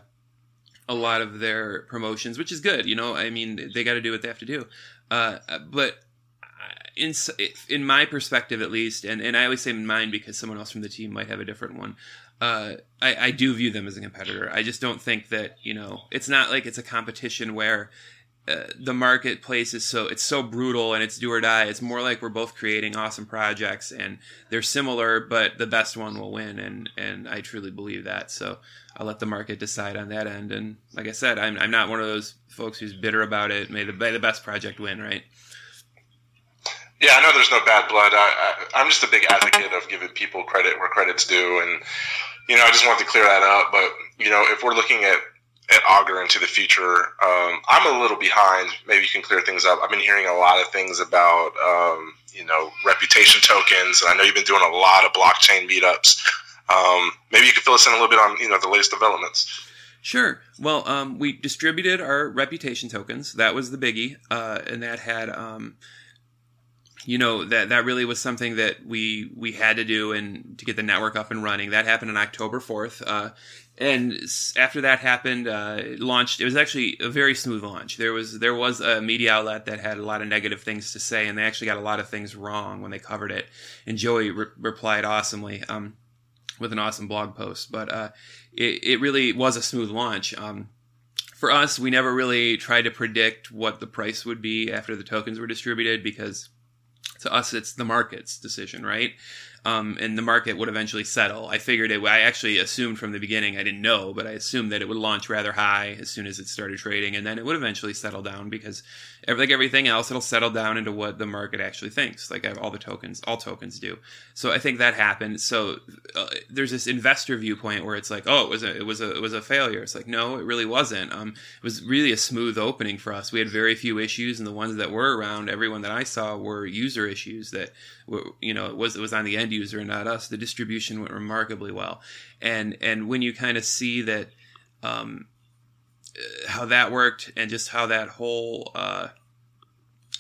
a lot of their promotions, which is good. You know, I mean, they got to do what they have to do. Uh, but In in my perspective, at least, and, and I always say in mine because someone else from the team might have a different one, uh, I, I do view them as a competitor. I just don't think that, you know, it's not like it's a competition where uh, the marketplace is so, it's so brutal and it's do or die. It's more like we're both creating awesome projects and they're similar, but the best one will win. And, and I truly believe that. So I'll let the market decide on that end. And like I said, I'm I'm not one of those folks who's bitter about it. May the, may the best project win, right? Yeah, I know there's no bad blood. I, I, I'm just a big advocate of giving people credit where credit's due. And, you know, I just wanted to clear that up. But, you know, if we're looking at, at Augur into the future, um, I'm a little behind. Maybe you can clear things up. I've been hearing a lot of things about, um, you know, reputation tokens. And I know you've been doing a lot of blockchain meetups. Um, maybe you can fill us in a little bit on, you know, the latest developments. Sure. Well, um, we distributed our reputation tokens. That was the biggie. Uh, and that had... Um, You know, that that really was something that we we had to do and to get the network up and running. That happened on October fourth. Uh, and after that happened, uh, it launched. It was actually a very smooth launch. There was there was a media outlet that had a lot of negative things to say, and they actually got a lot of things wrong when they covered it. And Joey re- replied awesomely um, with an awesome blog post. But uh, it, it really was a smooth launch. Um For us, we never really tried to predict what the price would be after the tokens were distributed because... To us, it's the market's decision, right? Um, and the market would eventually settle. I figured it, I actually assumed from the beginning, I didn't know, but I assumed that it would launch rather high as soon as it started trading, and then it would eventually settle down because, like everything else, it'll settle down into what the market actually thinks. Like all the tokens, all tokens do. So I think that happened. So uh, there's this investor viewpoint where it's like, oh, it was a, it was a, it was a failure. It's like, no, it really wasn't. Um, it was really a smooth opening for us. We had very few issues, and the ones that were around, everyone that I saw were user issues that were, you know, it was it was on the end user, not us. The distribution went remarkably well, and and when you kind of see that, um, how that worked, and just how that whole, uh,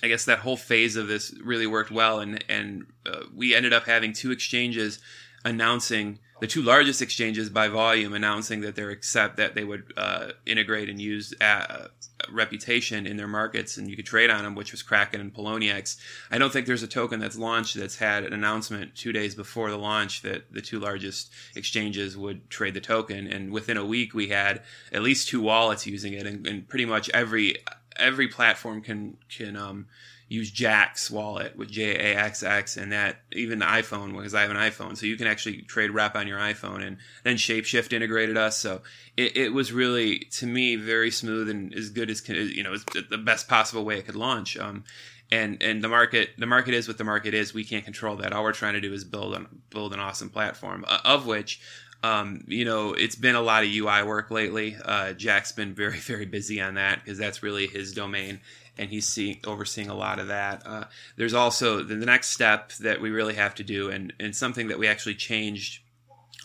I guess that whole phase of this really worked well, and and uh, we ended up having two exchanges announcing, the two largest exchanges by volume, announcing that they're accept that they would uh, integrate and use Uh, reputation in their markets, and you could trade on them, which was Kraken and Poloniex. I don't think there's a token that's launched that's had an announcement two days before the launch that the two largest exchanges would trade the token, and within a week we had at least two wallets using it, and, and pretty much every every platform can can um use Jack's wallet with J A X X, and that even the iPhone, because I have an iPhone, so you can actually trade rep on your iPhone. And then Shapeshift integrated us, so it, it was really, to me, very smooth and as good as, you know, the best possible way it could launch. Um, and and the market the market is what the market is. We can't control that. All we're trying to do is build an build an awesome platform, uh, of which. Um, you know, it's been a lot of U I work lately. Uh, Jack's been very, very busy on that because that's really his domain, and he's seeing, overseeing a lot of that. Uh, there's also the next step that we really have to do, and, and something that we actually changed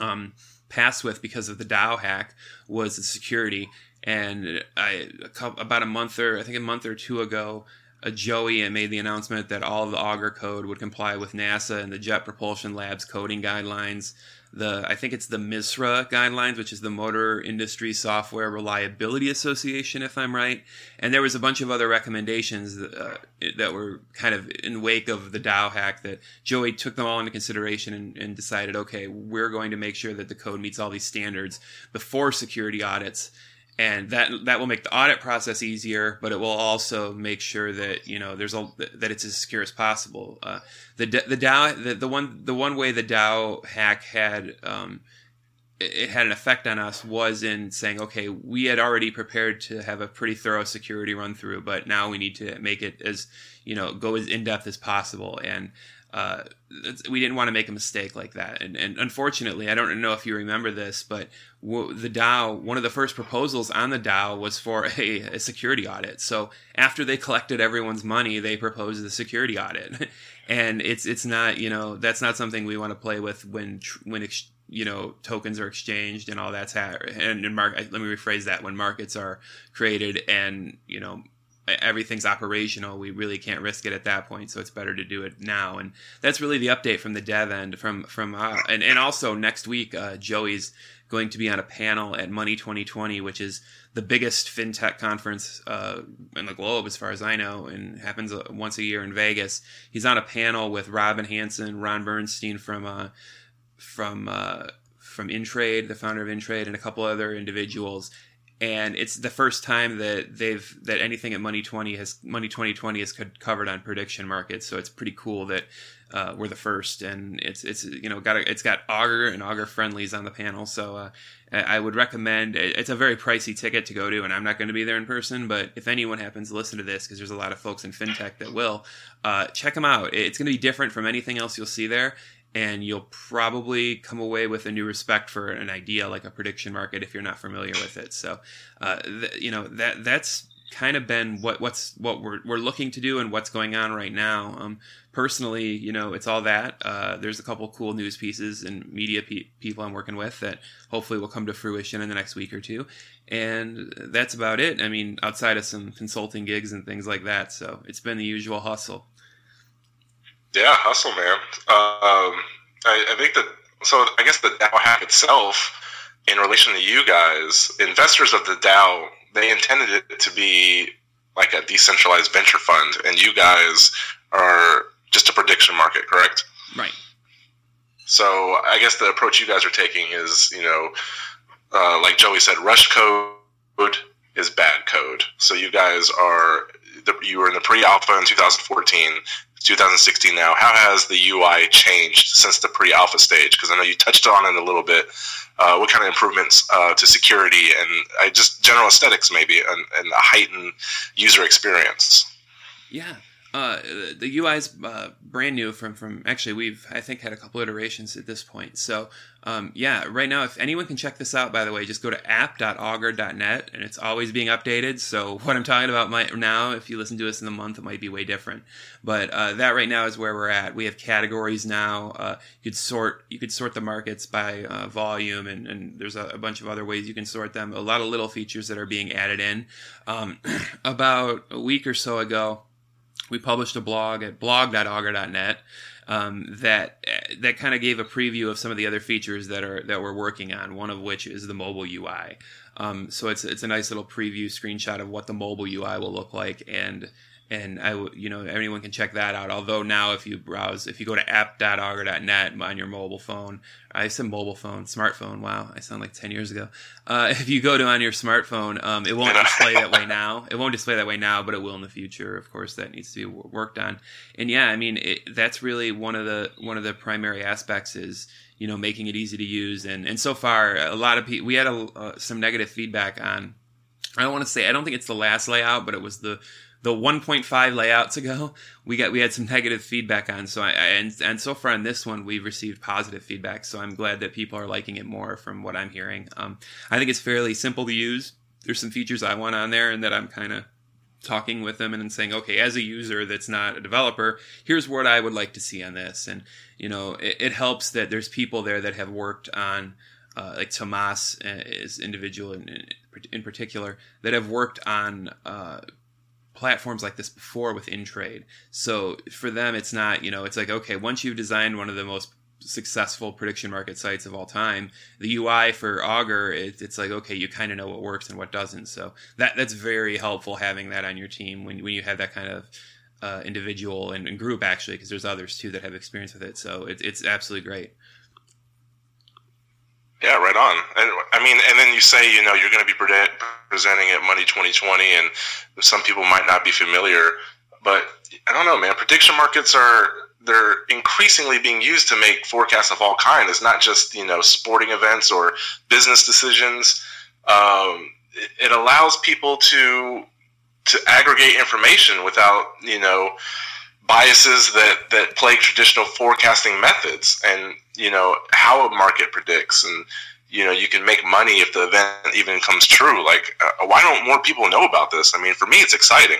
um, paths with because of the DAO hack, was the security. And I, a couple, about a month or I think a month or two ago, A Joey made the announcement that all of the Augur code would comply with NASA and the Jet Propulsion Lab's coding guidelines. The I think it's the MISRA guidelines, which is the Motor Industry Software Reliability Association, if I'm right. And there was a bunch of other recommendations that, uh, that were kind of in wake of the DAO hack, that Joey took them all into consideration and, and decided, okay, we're going to make sure that the code meets all these standards before security audits. And that that will make the audit process easier, but it will also make sure that, you know, there's a, that it's as secure as possible. Uh, the the DAO the, the one the one way the DAO hack had um, it had an effect on us was in saying, okay, we had already prepared to have a pretty thorough security run through, but now we need to make it as, you know, go as in depth as possible. And Uh, we didn't want to make a mistake like that. And, and unfortunately, I don't know if you remember this, but w- the DAO, one of the first proposals on the DAO was for a, a security audit. So after they collected everyone's money, they proposed the security audit. And it's it's not, you know, that's not something we want to play with when, when ex- you know, tokens are exchanged and all that's ha- and, and mark- let me rephrase that, when markets are created and, you know, everything's operational, we really can't risk it at that point, so it's better to do it now. And that's really the update from the dev end, from from uh, and, and also next week uh, Joey's going to be on a panel at Money twenty twenty, which is the biggest fintech conference uh, in the globe, as far as I know, and happens once a year in Vegas. He's on a panel with Robin Hanson, Ron Bernstein from uh, from uh, from Intrade, the founder of Intrade, and a couple other individuals. And it's the first time that they've that anything at Money twenty has Money twenty twenty is covered on prediction markets. So it's pretty cool that uh, we're the first, and it's it's you know got a, it's got Augur and Augur friendlies on the panel. So uh, I would recommend. It's a very pricey ticket to go to, and I'm not going to be there in person. But if anyone happens to listen to this, because there's a lot of folks in fintech that will, uh, check them out. It's going to be different from anything else you'll see there. And you'll probably come away with a new respect for an idea like a prediction market if you're not familiar with it. So, uh, th- you know, that that's kind of been what what's what we're we're looking to do and what's going on right now. Um, personally, you know, it's all that. Uh, there's a couple cool news pieces and media pe- people I'm working with that hopefully will come to fruition in the next week or two. And that's about it. I mean, outside of some consulting gigs and things like that. So it's been the usual hustle. Yeah, hustle, man. Um, I, I think that, so I guess the DAO hack itself, in relation to you guys, investors of the DAO, they intended it to be like a decentralized venture fund, and you guys are just a prediction market, correct? Right. So I guess the approach you guys are taking is, you know, uh, like Joey said, rush code is bad code. So you guys are, you were in the pre-alpha in twenty fourteen, two thousand sixteen now, how has the U I changed since the pre-alpha stage? Because I know you touched on it a little bit. Uh, what kind of improvements uh, to security and uh, just general aesthetics maybe and, and a heightened user experience? Yeah. Uh, the U I is uh, brand new from, from actually we've, I think, had a couple iterations at this point. So, um, yeah, right now, if anyone can check this out, by the way, just go to app dot augur dot net, and it's always being updated. So what I'm talking about might, now, if you listen to us in the month, it might be way different. But uh, that right now is where we're at. We have categories now. Uh, you could sort you could sort the markets by uh, volume, and, and there's a, a bunch of other ways you can sort them. A lot of little features that are being added in. Um, about a week or so ago, we published a blog at blog dot augur dot net um, that that kind of gave a preview of some of the other features that are that we're working on. One of which is the mobile U I. Um, so it's it's a nice little preview screenshot of what the mobile U I will look like, and and I you know anyone can check that out. Although now if you browse if you go to app dot augur dot net on your mobile phone, I said mobile phone, smartphone. Wow, I sound like ten years ago. Uh, if you go to on your smartphone, um, it won't display that way now. It won't display that way now, but it will in the future. Of course, that needs to be worked on. And yeah, I mean, it, that's really one of the one of the primary aspects is you know making it easy to use. And and so far, a lot of people we had a, uh, some negative feedback on. I don't want to say I don't think it's the last layout, but it was the the one point five layouts ago. We got we had some negative feedback on, so I, I and and so far on this one we've received positive feedback. So I'm glad that people are liking it more from what I'm hearing. Um, I think it's fairly simple to use. There's some features I want on there, and that I'm kind of talking with them and then saying, okay, as a user that's not a developer, here's what I would like to see on this. And you know, it, it helps that there's people there that have worked on, uh, like Tomas is individual in, in particular that have worked on. Uh, platforms like this before with Intrade. So for them, it's not, you know, it's like, okay, once you've designed one of the most successful prediction market sites of all time, the U I for Augur, it, it's like, okay, you kind of know what works and what doesn't. So that that's very helpful having that on your team when, when you have that kind of uh, individual and, and group, actually, because there's others too that have experience with it. So it, it's absolutely great. Yeah, right on. And I mean, and then you say, you know, you're going to be pre- presenting at Money twenty twenty, and some people might not be familiar, but I don't know, man. Prediction markets are they're increasingly being used to make forecasts of all kinds. It's not just you know sporting events or business decisions. Um, it, it allows people to to aggregate information without you know biases that that plague traditional forecasting methods, and you know how a market predicts, and you know you can make money if the event even comes true. Like, uh, why don't more people know about this? I mean, for me, it's exciting.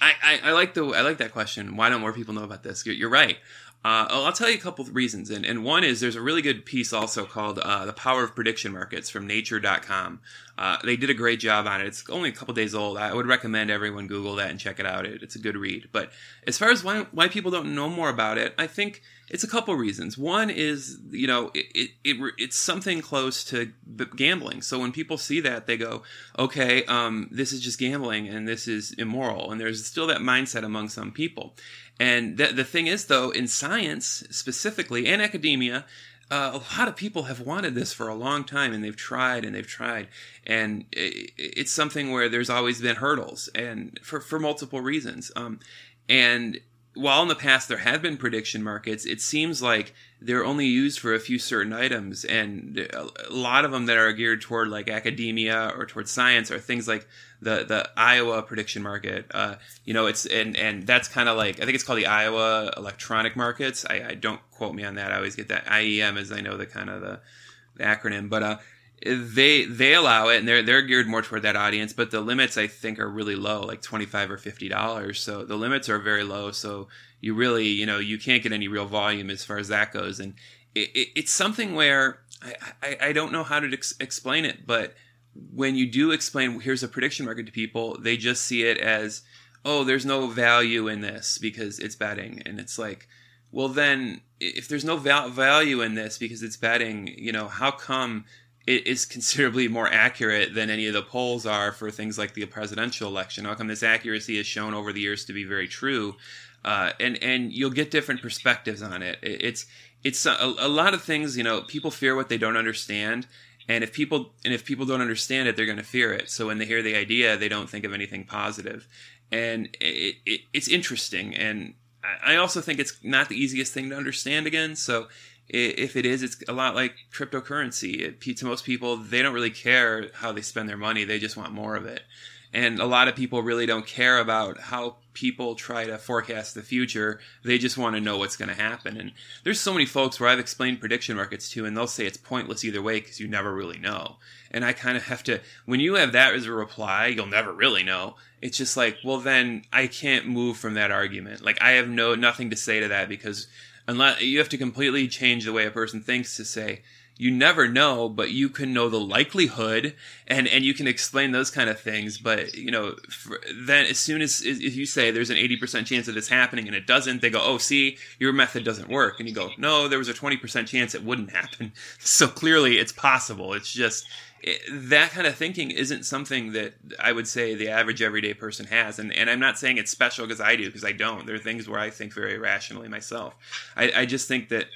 I, I, I like the I like that question. Why don't more people know about this? You're, you're right. Uh, I'll tell you a couple of reasons, and and one is there's a really good piece also called uh, "The Power of Prediction Markets" from Nature dot com. Uh, they did a great job on it. It's only a couple days old. I would recommend everyone Google that and check it out. It, it's a good read. But as far as why why people don't know more about it, I think it's a couple reasons. One is you know it, it, it it's something close to gambling. So when people see that, they go, okay, um, this is just gambling and this is immoral. And there's still that mindset among some people. And the, the thing is, though, in science specifically and academia, uh, a lot of people have wanted this for a long time, and they've tried and they've tried. And it, it's something where there's always been hurdles, and for, for multiple reasons. Um, and while in the past there have been prediction markets, it seems like they're only used for a few certain items. And a lot of them that are geared toward like academia or toward science are things like the, the Iowa prediction market. Uh, you know, it's, and, and that's kind of like, I think it's called the Iowa Electronic Markets. I, I don't quote me on that. I always get that I E M as I know the kind of the, the acronym, but, uh, They they allow it, and they're they're geared more toward that audience. But the limits, I think, are really low, like twenty-five dollars or fifty dollars. So the limits are very low. So you really, you know, you can't get any real volume as far as that goes. And it, it, it's something where I, I, I don't know how to ex- explain it. But when you do explain, here's a prediction market to people, they just see it as, oh, there's no value in this because it's betting. And it's like, well, then if there's no val- value in this because it's betting, you know, how come it is considerably more accurate than any of the polls are for things like the presidential election? How come this accuracy is shown over the years to be very true? Uh, and, and you'll get different perspectives on it. It's it's a, a lot of things, you know, people fear what they don't understand. And if people and if people don't understand it, they're going to fear it. So when they hear the idea, they don't think of anything positive. And it, it, it's interesting. And I also think it's not the easiest thing to understand again. So if it is, it's a lot like cryptocurrency. It, to most people, they don't really care how they spend their money. They just want more of it. And a lot of people really don't care about how people try to forecast the future. They just want to know what's going to happen. And there's so many folks where I've explained prediction markets to, and they'll say it's pointless either way because you never really know. And I kind of have to, when you have that as a reply, you'll never really know. It's just like, well, then I can't move from that argument. Like, I have no nothing to say to that, because unless you have to completely change the way a person thinks to say, you never know, but you can know the likelihood, and, and you can explain those kind of things. But, you know, for, then as soon as if you say there's an eighty percent chance of this happening and it doesn't, they go, oh, see, your method doesn't work. And you go, no, there was a twenty percent chance it wouldn't happen. So clearly it's possible. It's just it, that kind of thinking isn't something that I would say the average everyday person has. And, and I'm not saying it's special because I do, because I don't. There are things where I think very rationally myself. I, I just think that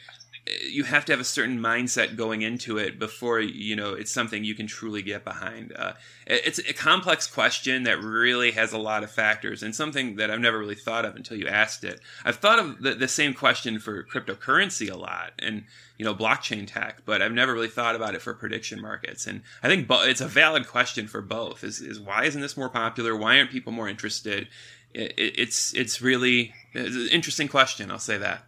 you have to have a certain mindset going into it before, you know, it's something you can truly get behind. Uh, it's a complex question that really has a lot of factors, and something that I've never really thought of until you asked it. I've thought of the, the same question for cryptocurrency a lot and, you know, blockchain tech, but I've never really thought about it for prediction markets. And I think bo- it's a valid question for both is, is why isn't this more popular? Why aren't people more interested? It, it's, it's really it's an interesting question. I'll say that.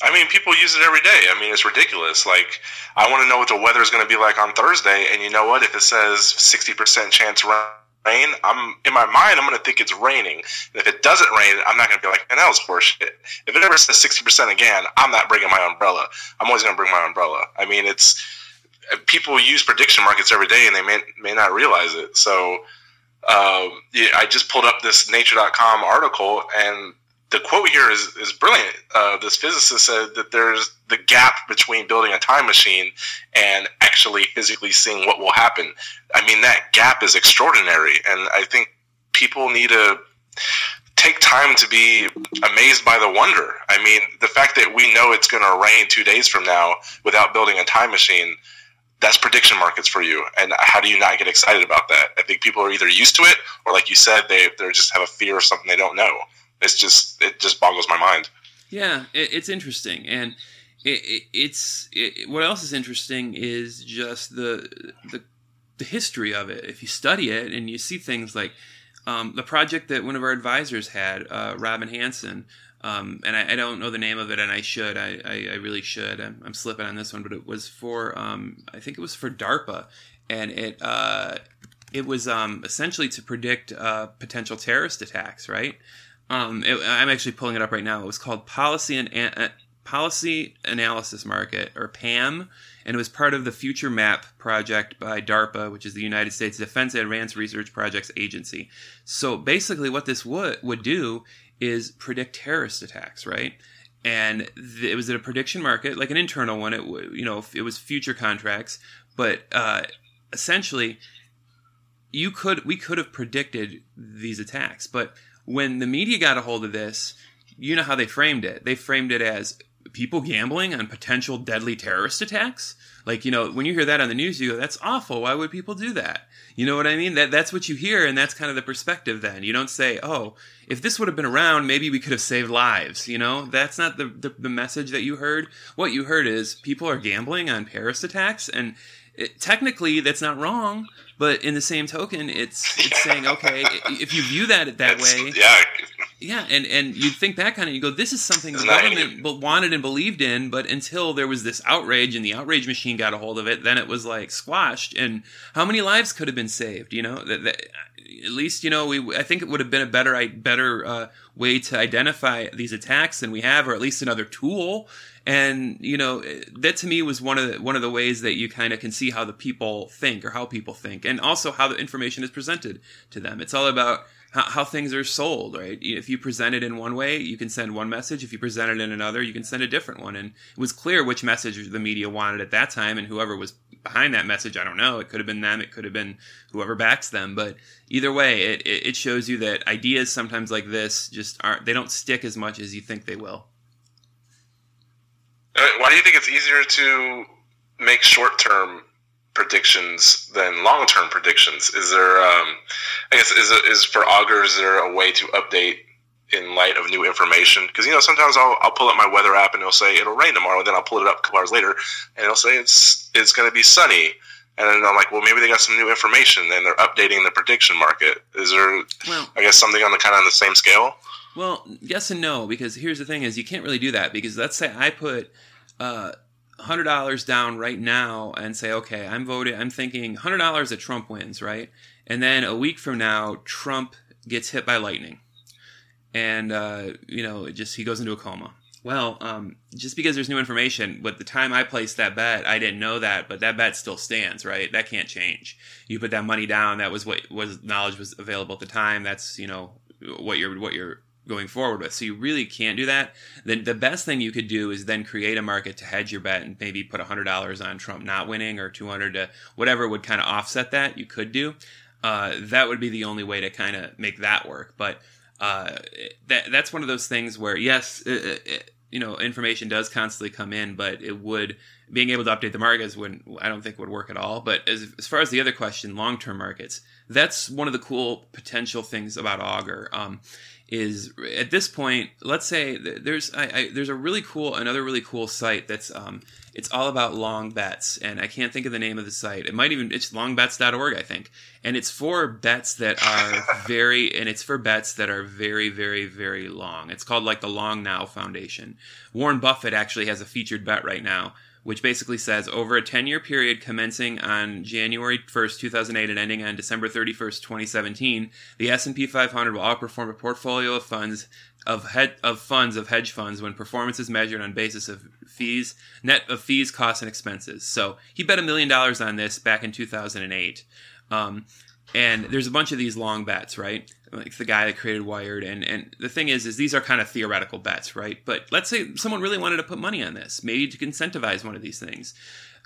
I mean, people use it every day. I mean, it's ridiculous. Like, I want to know what the weather is going to be like on Thursday, and you know what? If it says sixty percent chance rain, I'm in my mind, I'm going to think it's raining. And if it doesn't rain, I'm not going to be like, man, that was horseshit. If it ever says sixty percent again, I'm not bringing my umbrella. I'm always going to bring my umbrella. I mean, it's people use prediction markets every day, and they may may not realize it. So uh, yeah, I just pulled up this Nature dot com article, and the quote here is, is brilliant. Uh, this physicist said that there's the gap between building a time machine and actually physically seeing what will happen. I mean, that gap is extraordinary, and I think people need to take time to be amazed by the wonder. I mean, the fact that we know it's going to rain two days from now without building a time machine, that's prediction markets for you. And how do you not get excited about that? I think people are either used to it, or like you said, they they just have a fear of something they don't know. It's just it just boggles my mind. Yeah, it, it's interesting, and it, it, it's it, what else is interesting is just the, the the history of it. If you study it and you see things like um, the project that one of our advisors had, uh, Robin Hanson, um, and I, I don't know the name of it, and I should, I, I, I really should. I'm, I'm slipping on this one, but it was for um, I think it was for DARPA, and it uh, it was um, essentially to predict uh, potential terrorist attacks, right? Um, it, I'm actually pulling it up right now. It was called Policy and uh, Policy Analysis Market, or PAM, and it was part of the Future Map project by DARPA, which is the United States Defense Advanced Research Projects Agency. So basically, what this would would do is predict terrorist attacks, right? And th- it was at a prediction market, like an internal one. It w- you know it was future contracts, but uh, essentially, you could we could have predicted these attacks, but when the media got a hold of this, you know how they framed it. They framed it as people gambling on potential deadly terrorist attacks. Like, you know, when you hear that on the news, you go, that's awful. Why would people do that? You know what I mean? That That's what you hear, and that's kind of the perspective then. You don't say, oh, if this would have been around, maybe we could have saved lives. You know, that's not the, the, the message that you heard. What you heard is people are gambling on terrorist attacks, and it, technically that's not wrong. But in the same token, it's it's saying, okay, if you view that that it's, way, yeah, yeah, and, and you think that kind of, you go, this is something the government even wanted and believed in, but until there was this outrage and the outrage machine got a hold of it, then it was like squashed. And how many lives could have been saved? You know, that, that, at least you know we. I think it would have been a better better uh, way to identify these attacks than we have, or at least another tool. And, you know, that to me was one of the, one of the ways that you kind of can see how the people think or how people think, and also how the information is presented to them. It's all about how, how things are sold, right? If you present it in one way, you can send one message. If you present it in another, you can send a different one. And it was clear which message the media wanted at that time, and whoever was behind that message, I don't know. It could have been them. It could have been whoever backs them. But either way, it, it shows you that ideas sometimes like this just aren't, they don't stick as much as you think they will. Why do you think it's easier to make short-term predictions than long-term predictions? Is there, um, I guess, is, is for augurs, is there a way to update in light of new information. Because, you know, sometimes I'll I'll pull up my weather app and it'll say it'll rain tomorrow, and then I'll pull it up a couple hours later and it'll say it's it's going to be sunny. And then I'm like, well, maybe they got some new information and they're updating the prediction market. Is there, well, I guess, something on the kind of on the same scale? Well, yes and no, because here's the thing is you can't really do that, because let's say I put uh, one hundred dollars down right now and say, okay, I'm voting, I'm thinking one hundred dollars that Trump wins, right? And then a week from now, Trump gets hit by lightning. And, uh, you know, it just he goes into a coma. Well, um, just because there's new information, but the time I placed that bet, I didn't know that, but that bet still stands, right? That can't change. You put that money down. That was what was knowledge was available at the time. That's, you know, what you're what you're going forward with. So you really can't do that. Then the best thing you could do is then create a market to hedge your bet and maybe put one hundred dollars on Trump not winning or two hundred dollars to whatever would kind of offset that. You could do uh, that would be the only way to kind of make that work, but. Uh, that that's one of those things where, yes, it, it, you know, information does constantly come in, but it would being able to update the markets wouldn't, I don't think would work at all. But as as far as the other question, long term markets, that's one of the cool potential things about Augur. Um, is at this point, let's say there's I, I, there's a really cool another really cool site that's um it's all about long bets, and I can't think of the name of the site. It might even it's long bets dot org, I think, and it's for bets that are very and it's for bets that are very very very long. It's called like the Long Now Foundation. Warren Buffett actually has a featured bet right now, which basically says over a ten-year period commencing on January first, two thousand eight and ending on December thirty-first, twenty seventeen, the S and P five hundred will outperform a portfolio of funds of head, of funds of hedge funds when performance is measured on basis of fees, net of fees, costs, and expenses. So he bet a million dollars on this back in two thousand eight. Um, and there's a bunch of these long bets, right? Like the guy that created Wired. And, and the thing is, is these are kind of theoretical bets, right? But let's say someone really wanted to put money on this, maybe to incentivize one of these things.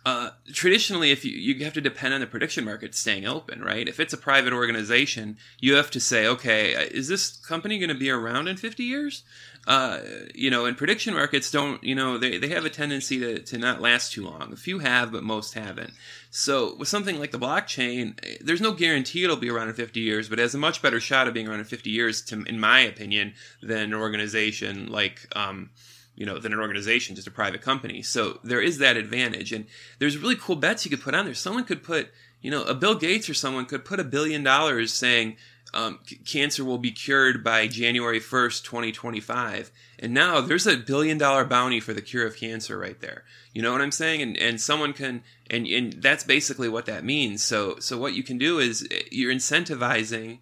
Uh, traditionally, if you, you have to depend on the prediction market staying open, right? If it's a private organization, you have to say, okay, is this company going to be around in fifty years? Uh, you know, and prediction markets don't, you know, they, they have a tendency to, to not last too long. A few have, but most haven't. So with something like the blockchain, there's no guarantee it'll be around in fifty years, but it has a much better shot of being around in fifty years, to, in my opinion, than an organization like, um, you know, than an organization, just a private company. So there is that advantage. And there's really cool bets you could put on there. Someone could put, you know, a Bill Gates or someone could put a billion dollars saying, Um, c- cancer will be cured by January first, twenty twenty-five. And now there's a billion dollar bounty for the cure of cancer right there. You know what I'm saying? And and someone can, and, and that's basically what that means. So, so what you can do is you're incentivizing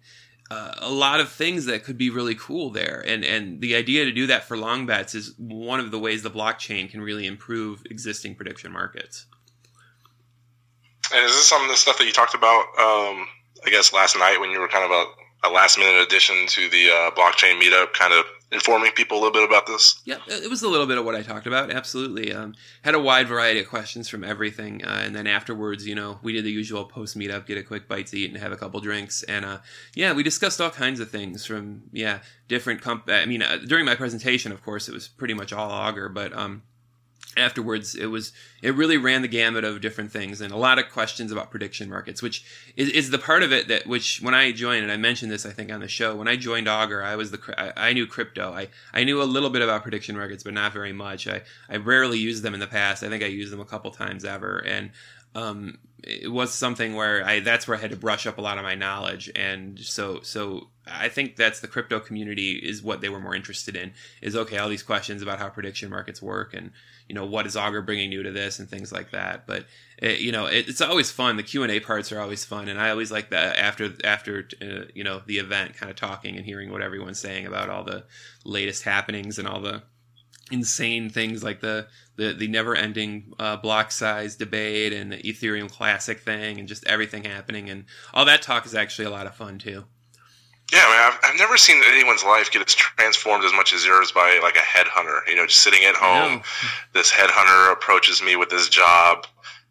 uh, a lot of things that could be really cool there. And, and the idea to do that for long bets is one of the ways the blockchain can really improve existing prediction markets. And is this some of the stuff that you talked about, um, I guess, last night when you were kind of a a last-minute addition to the uh, blockchain meetup, kind of informing people a little bit about this? Yeah, it was a little bit of what I talked about, absolutely. Um, had a wide variety of questions from everything, uh, and then afterwards, you know, we did the usual post-meetup, get a quick bite to eat and have a couple drinks, and uh, yeah, we discussed all kinds of things from, yeah, different comp- I mean, uh, during my presentation, of course, it was pretty much all Augur, but um, afterwards, it was it really ran the gamut of different things and a lot of questions about prediction markets, which is, is the part of it that which when I joined, and I mentioned this I think on the show, when I joined Augur, I was the I, I knew crypto, I, I knew a little bit about prediction markets, but not very much. I, I rarely used them in the past. I think I used them a couple times ever, and um, it was something where I that's where I had to brush up a lot of my knowledge, and so so. I think that's the crypto community is what they were more interested in is, okay, all these questions about how prediction markets work and, you know, what is Augur bringing new to this and things like that. But, it, you know, it, it's always fun. The Q and A parts are always fun. And I always like that after, after uh, you know, the event kind of talking and hearing what everyone's saying about all the latest happenings and all the insane things like the, the, the never-ending uh, block size debate and the Ethereum Classic thing and just everything happening. And all that talk is actually a lot of fun, too. Yeah, man, I've, I've never seen anyone's life get as transformed as much as yours by like a headhunter. You know, just sitting at home, this headhunter approaches me with this job.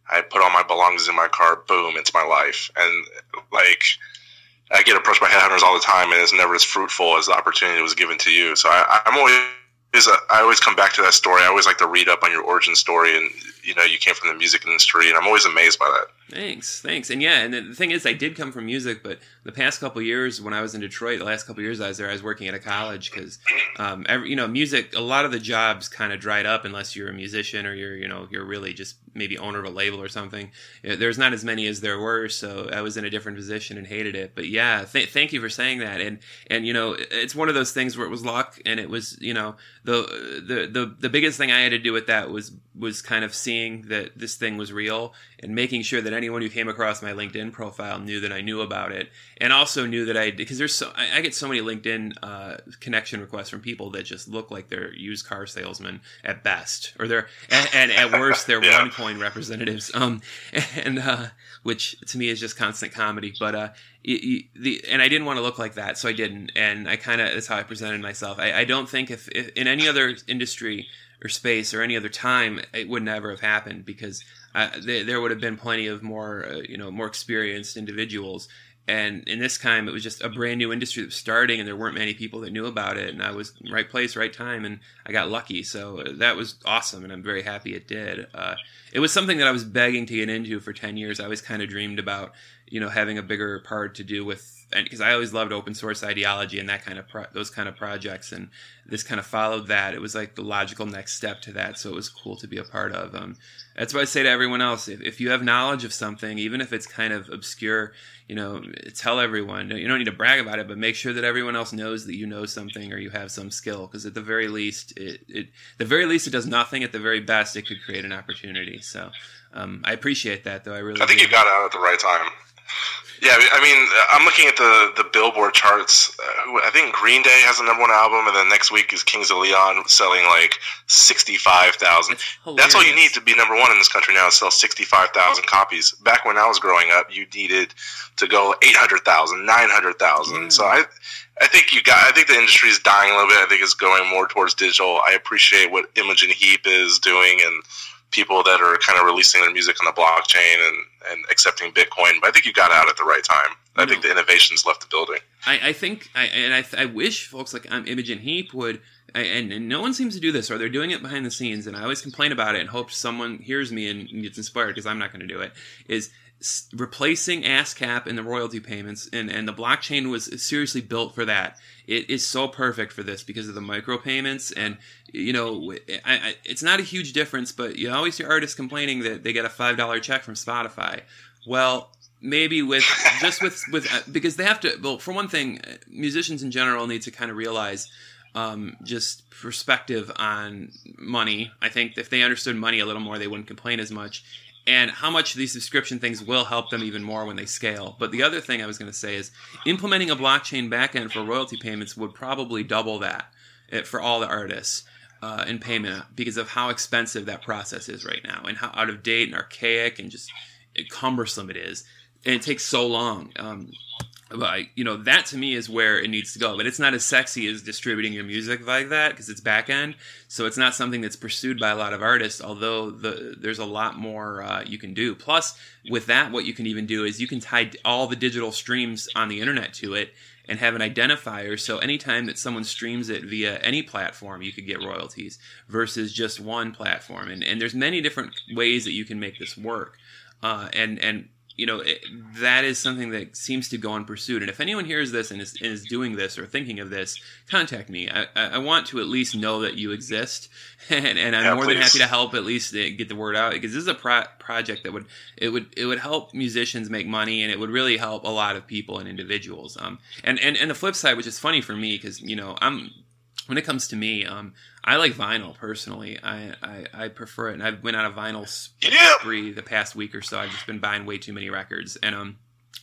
I put all my belongings in my car. Boom, it's my life. And like, I get approached by headhunters all the time, and it's never as fruitful as the opportunity that was given to you. So I, I'm always, I always come back to that story. I always like to read up on your origin story, and you know, you came from the music industry, and I'm always amazed by that. Thanks, thanks. And yeah, and the thing is, I did come from music, but the past couple of years when I was in Detroit, the last couple of years I was there, I was working at a college because, um, every, you know, music, a lot of the jobs kind of dried up unless you're a musician or you're, you know, you're really just maybe owner of a label or something. There's not as many as there were, so I was in a different position and hated it. But yeah, th- thank you for saying that. And, and, you know, it's one of those things where it was luck and it was, you know, the, the, the, the biggest thing I had to do with that was, was kind of seeing that this thing was real and making sure that anyone who came across my LinkedIn profile knew that I knew about it, and also knew that I, because there's so, I, I get so many LinkedIn uh, connection requests from people that just look like they're used car salesmen at best, or they're, and, and at worst they're yeah. OneCoin representatives, um, and uh, which to me is just constant comedy. But uh, it, it, the and I didn't want to look like that, so I didn't, and I kind of that's how I presented myself. I, I don't think if, if in any other industry or space or any other time it would never have happened, because uh, th- there would have been plenty of more uh, you know more experienced individuals, and in this time it was just a brand new industry that was starting and there weren't many people that knew about it, and I was right place, right time, and I got lucky. So that was awesome, and I'm very happy it did. Uh, it was something that I was begging to get into for ten years. I always kind of dreamed about you know having a bigger part to do with, because I always loved open source ideology and that kind of pro- those kind of projects, and this kind of followed that. It was like the logical next step to that, so it was cool to be a part of. Um, that's what I say to everyone else: if, if you have knowledge of something, even if it's kind of obscure, you know, tell everyone. You don't need to brag about it, but make sure that everyone else knows that you know something or you have some skill, because at the very least, it, it the very least it does nothing. At the very best, it could create an opportunity. So um, I appreciate that, though. I really. I think do. You got out at the right time. Yeah, I mean, I'm looking at the, the Billboard charts. Uh, I think Green Day has a number one album, and then next week is Kings of Leon selling like sixty-five thousand. That's, That's all you need to be number one in this country now, is sell sixty-five thousand copies. Back when I was growing up, you needed to go eight hundred thousand, nine hundred thousand. Mm. So I I think you got. I think the industry is dying a little bit. I think it's going more towards digital. I appreciate what Imogen Heap is doing, and people that are kind of releasing their music on the blockchain and, and accepting Bitcoin. But I think you got out at the right time. I no. think the innovation's left the building. I, I think, I, and I, I wish folks like um, Imogen Heap would, I, and, and no one seems to do this, or they're doing it behind the scenes, and I always complain about it and hope someone hears me and gets inspired, because I'm not going to do it, is replacing ASCAP and the royalty payments, and, and the blockchain was seriously built for that. It is so perfect for this because of the micropayments, and you know, I, I, it's not a huge difference, but you always hear artists complaining that they get a five dollar check from Spotify. Well, maybe with just with with because they have to. Well, for one thing, musicians in general need to kind of realize. Um, just perspective on money. I think if they understood money a little more, they wouldn't complain as much. And how much these subscription things will help them even more when they scale. But the other thing I was going to say is implementing a blockchain backend for royalty payments would probably double that for all the artists uh, in payment, because of how expensive that process is right now and how out of date and archaic and just cumbersome it is. And it takes so long. Um, Like, you know, that to me is where it needs to go. But it's not as sexy as distributing your music like that, because it's back end. So it's not something that's pursued by a lot of artists, although the, there's a lot more uh, you can do. Plus, with that, what you can even do is you can tie all the digital streams on the internet to it and have an identifier, so anytime that someone streams it via any platform, you could get royalties versus just one platform. And, and there's many different ways that you can make this work. Uh, and, and You know, it, that is something that seems to go unpursued. And if anyone hears this and is, is doing this or thinking of this, contact me. I, I want to at least know that you exist, and, and I'm yeah, more please. than happy to help at least get the word out, because this is a pro- project that would it would it would help musicians make money, and it would really help a lot of people and individuals. Um, and and and the flip side, which is funny for me, because you know I'm. When it comes to me, um, I like vinyl personally. I, I, I prefer it, and I've been on a vinyl spree the past week or so. I've just been buying way too many records, and um,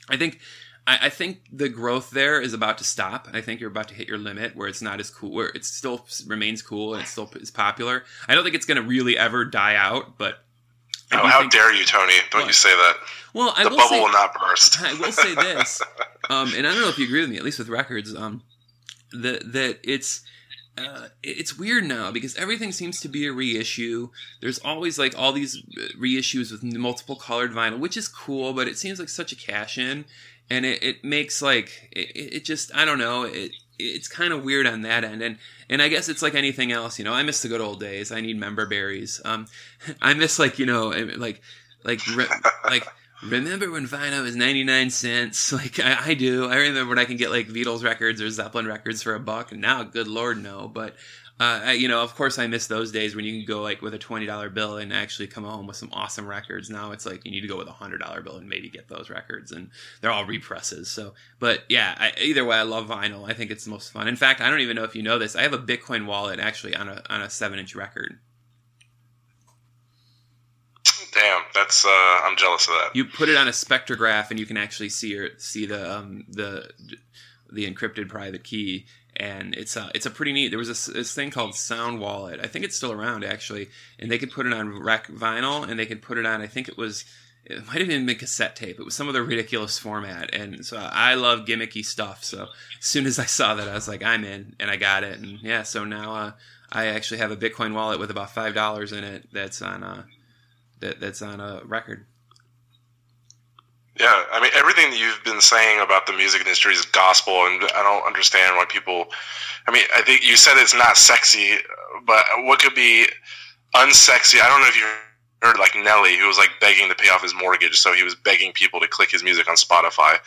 I think I, I think the growth there is about to stop. I think you're about to hit your limit, where it's not as cool, where it still remains cool and it still is popular. I don't think it's going to really ever die out, but. Oh, how think, dare you, Tony? Don't well, you say that. Well, I the will bubble say, will not burst. I will say this, um, and I don't know if you agree with me, at least with records, um, that that it's. Uh, it's weird now, because everything seems to be a reissue. There's always like all these reissues with multiple colored vinyl, which is cool, but it seems like such a cash in, and it, it makes like it, it just I don't know it it's kind of weird on that end, and and I guess it's like anything else. You know, I miss the good old days. I need member berries. Um, I miss like you know like like re- like. Remember when vinyl was ninety-nine cents? Like, I, I do. I remember when I can get, like, Beatles records or Zeppelin records for a buck. And now, good Lord, no. But, uh, I, you know, of course I miss those days when you can go, like, with a twenty dollar bill and actually come home with some awesome records. Now it's like you need to go with a one hundred dollar bill and maybe get those records. And they're all represses. So, but, yeah, I, either way, I love vinyl. I think it's the most fun. In fact, I don't even know if you know this. I have a Bitcoin wallet, actually, on a on a seven-inch record. Damn, that's uh, I'm jealous of that. You put it on a spectrograph, and you can actually see your, see the um, the the encrypted private key, and it's a, it's a pretty neat. There was this, this thing called Sound Wallet. I think it's still around actually, and they could put it on rec- vinyl, and they could put it on. I think it was it might have even been cassette tape. It was some other ridiculous format, and so I love gimmicky stuff. So as soon as I saw that, I was like, I'm in, and I got it, and yeah. So now uh, I actually have a Bitcoin wallet with about five dollars in it. That's on. Uh, That that's on a record. Yeah, I mean, everything that you've been saying about the music industry is gospel, and I don't understand why people... I mean, I think you said it's not sexy, but what could be unsexy? I don't know if you heard, like, Nelly, who was, like, begging to pay off his mortgage, so he was begging people to click his music on Spotify.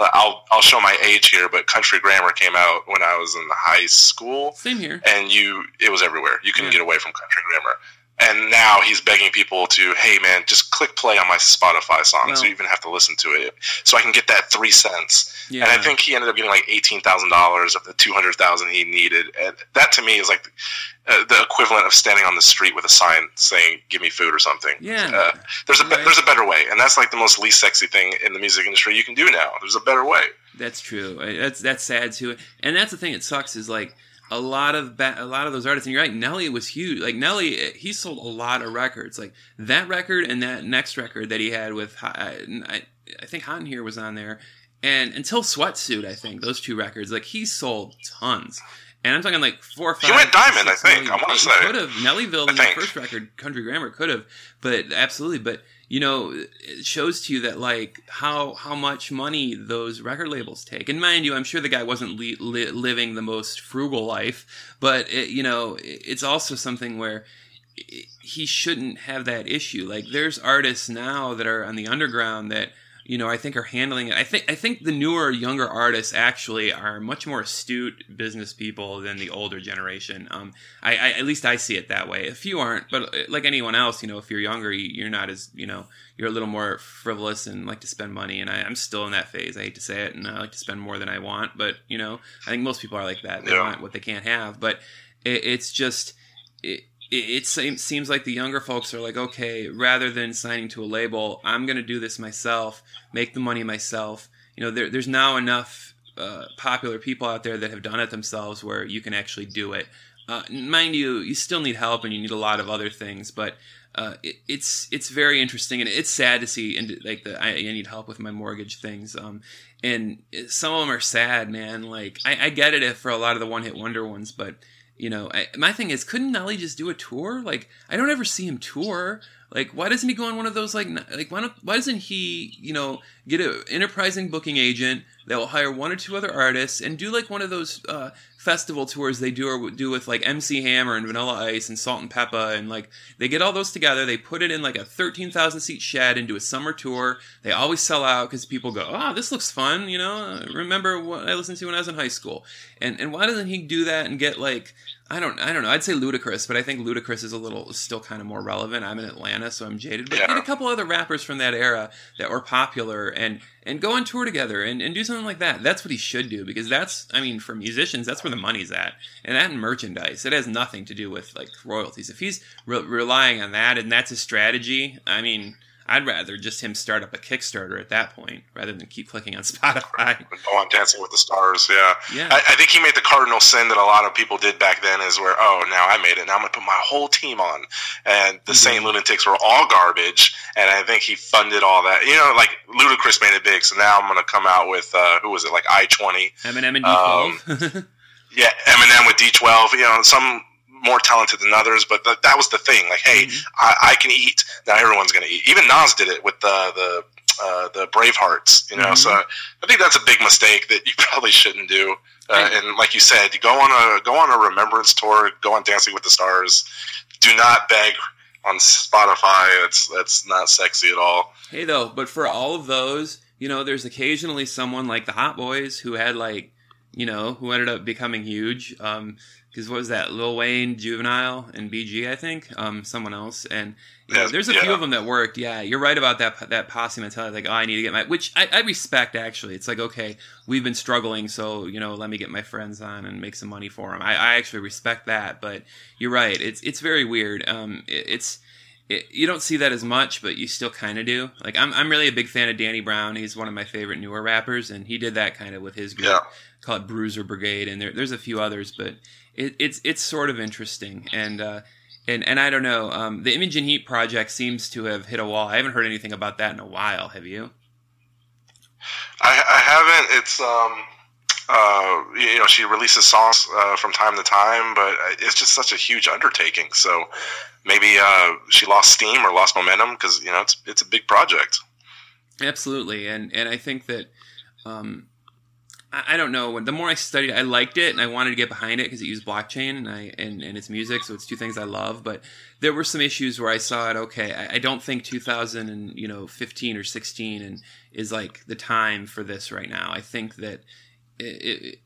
I'll I'll show my age here, but Country Grammar came out when I was in high school. Same here. And you, it was everywhere. You couldn't yeah. get away from Country Grammar. And now he's begging people to, hey, man, just click play on my Spotify song no. so you even have to listen to it so I can get that three cents. Yeah. And I think he ended up getting like eighteen thousand dollars of the two hundred thousand dollars he needed. And that to me is like uh, the equivalent of standing on the street with a sign saying, give me food or something. Yeah. Uh, there's, a be- right. there's a better way. And that's like the most least sexy thing in the music industry you can do now. There's a better way. That's true. That's, that's sad too. And that's the thing that sucks is like, A lot of ba- a lot of those artists, and you're right, Nelly was huge. Like, Nelly, he sold a lot of records. Like, that record and that next record that he had with, I, I think Hot In Here was on there, and Until Sweatsuit, I think, those two records. Like, he sold tons. And I'm talking like four or five. He went diamond, I think. I want to say. Could have. Nellyville, the first record, Country Grammar, could have. But absolutely. But, you know, it shows to you that, like, how how much money those record labels take. And mind you, I'm sure the guy wasn't li- li- living the most frugal life. But, it, you know, it's also something where he shouldn't have that issue. Like, there's artists now that are on the underground that, you know, I think are handling it. I think I think the newer, younger artists actually are much more astute business people than the older generation. Um, I, I at least I see it that way. A few aren't, but like anyone else, you know, if you're younger, you're not as, you know, you're a little more frivolous and like to spend money. And I, I'm still in that phase. I hate to say it, and I like to spend more than I want. But you know, I think most people are like that. They yeah. want what they can't have. But it, it's just. It, It seems like the younger folks are like, okay, rather than signing to a label, I'm going to do this myself, make the money myself. You know, there, there's now enough uh, popular people out there that have done it themselves where you can actually do it. Uh, mind you, you still need help and you need a lot of other things, but uh, it, it's it's very interesting and it's sad to see. And like the I, I need help with my mortgage things, um, and some of them are sad, man. Like I, I get it if for a lot of the one hit wonder ones, but. You know, I, my thing is, couldn't Nelly just do a tour? Like, I don't ever see him tour. Like, why doesn't he go on one of those, like, like why, don't, why doesn't he, you know, get an enterprising booking agent that will hire one or two other artists and do, like, one of those uh, festival tours they do or do with, like, M C Hammer and Vanilla Ice and Salt and Peppa. And, like, they get all those together. They put it in, like, a thirteen thousand seat shed and do a summer tour. They always sell out because people go, oh, this looks fun, you know. Remember what I listened to when I was in high school. And and why doesn't he do that and get, like... I don't I don't know. I'd say Ludacris, but I think Ludacris is a little still kind of more relevant. I'm in Atlanta, so I'm jaded. But yeah. get a couple other rappers from that era that were popular and, and go on tour together and, and do something like that. That's what he should do because that's, I mean, for musicians, that's where the money's at. And that and merchandise. It has nothing to do with, like, royalties. If he's re- relying on that and that's his strategy, I mean... I'd rather just him start up a Kickstarter at that point rather than keep clicking on Spotify. Oh, I'm Dancing with the Stars, yeah. yeah. I, I think he made the cardinal sin that a lot of people did back then is where, oh, now I made it. Now I'm going to put my whole team on. And the mm-hmm. same lunatics were all garbage, and I think he funded all that. You know, like Ludacris made it big, so now I'm going to come out with, uh, who was it, like I twenty. Eminem and D twelve. Um, yeah, Eminem with D twelve, you know, some... more talented than others, but th- that was the thing. Like, hey, mm-hmm. I-, I can eat. Now everyone's going to eat. Even Nas did it with the the uh, the Bravehearts, you know. Mm-hmm. So I think that's a big mistake that you probably shouldn't do. Uh, and like you said, you go on a go on a remembrance tour, go on Dancing with the Stars. Do not beg on Spotify. It's that's not sexy at all. Hey, though, but for all of those, you know, there's occasionally someone like the Hot Boys who had like, you know, who ended up becoming huge. Um, because what was that? Lil Wayne, Juvenile, and B G, I think. Um, someone else, and you know, yeah, there's a yeah. few of them that worked. Yeah, you're right about that. That posse mentality, like, oh, I need to get my, which I, I respect actually. It's like, okay, we've been struggling, so you know, let me get my friends on and make some money for them. I, I actually respect that, but you're right. It's it's very weird. Um, it, it's. It, you don't see that as much, but you still kind of do. Like, I'm I'm really a big fan of Danny Brown. He's one of my favorite newer rappers, and he did that kind of with his group yeah. called Bruiser Brigade, and there, there's a few others, but it, it's it's sort of interesting. And uh, and and I don't know. Um, the Imogen Heap project seems to have hit a wall. I haven't heard anything about that in a while. Have you? I, I haven't. It's um, uh, you know, she releases songs uh, from time to time, but it's just such a huge undertaking. So. Maybe uh, she lost steam or lost momentum because, you know, it's it's a big project. Absolutely. And and I think that, um, I, I don't know, the more I studied, I liked it and I wanted to get behind it because it used blockchain and, I, and, and it's music. So it's two things I love. But there were some issues where I saw it, okay, I, I don't think two thousand fifteen or sixteen and is like the time for this right now. I think that it, it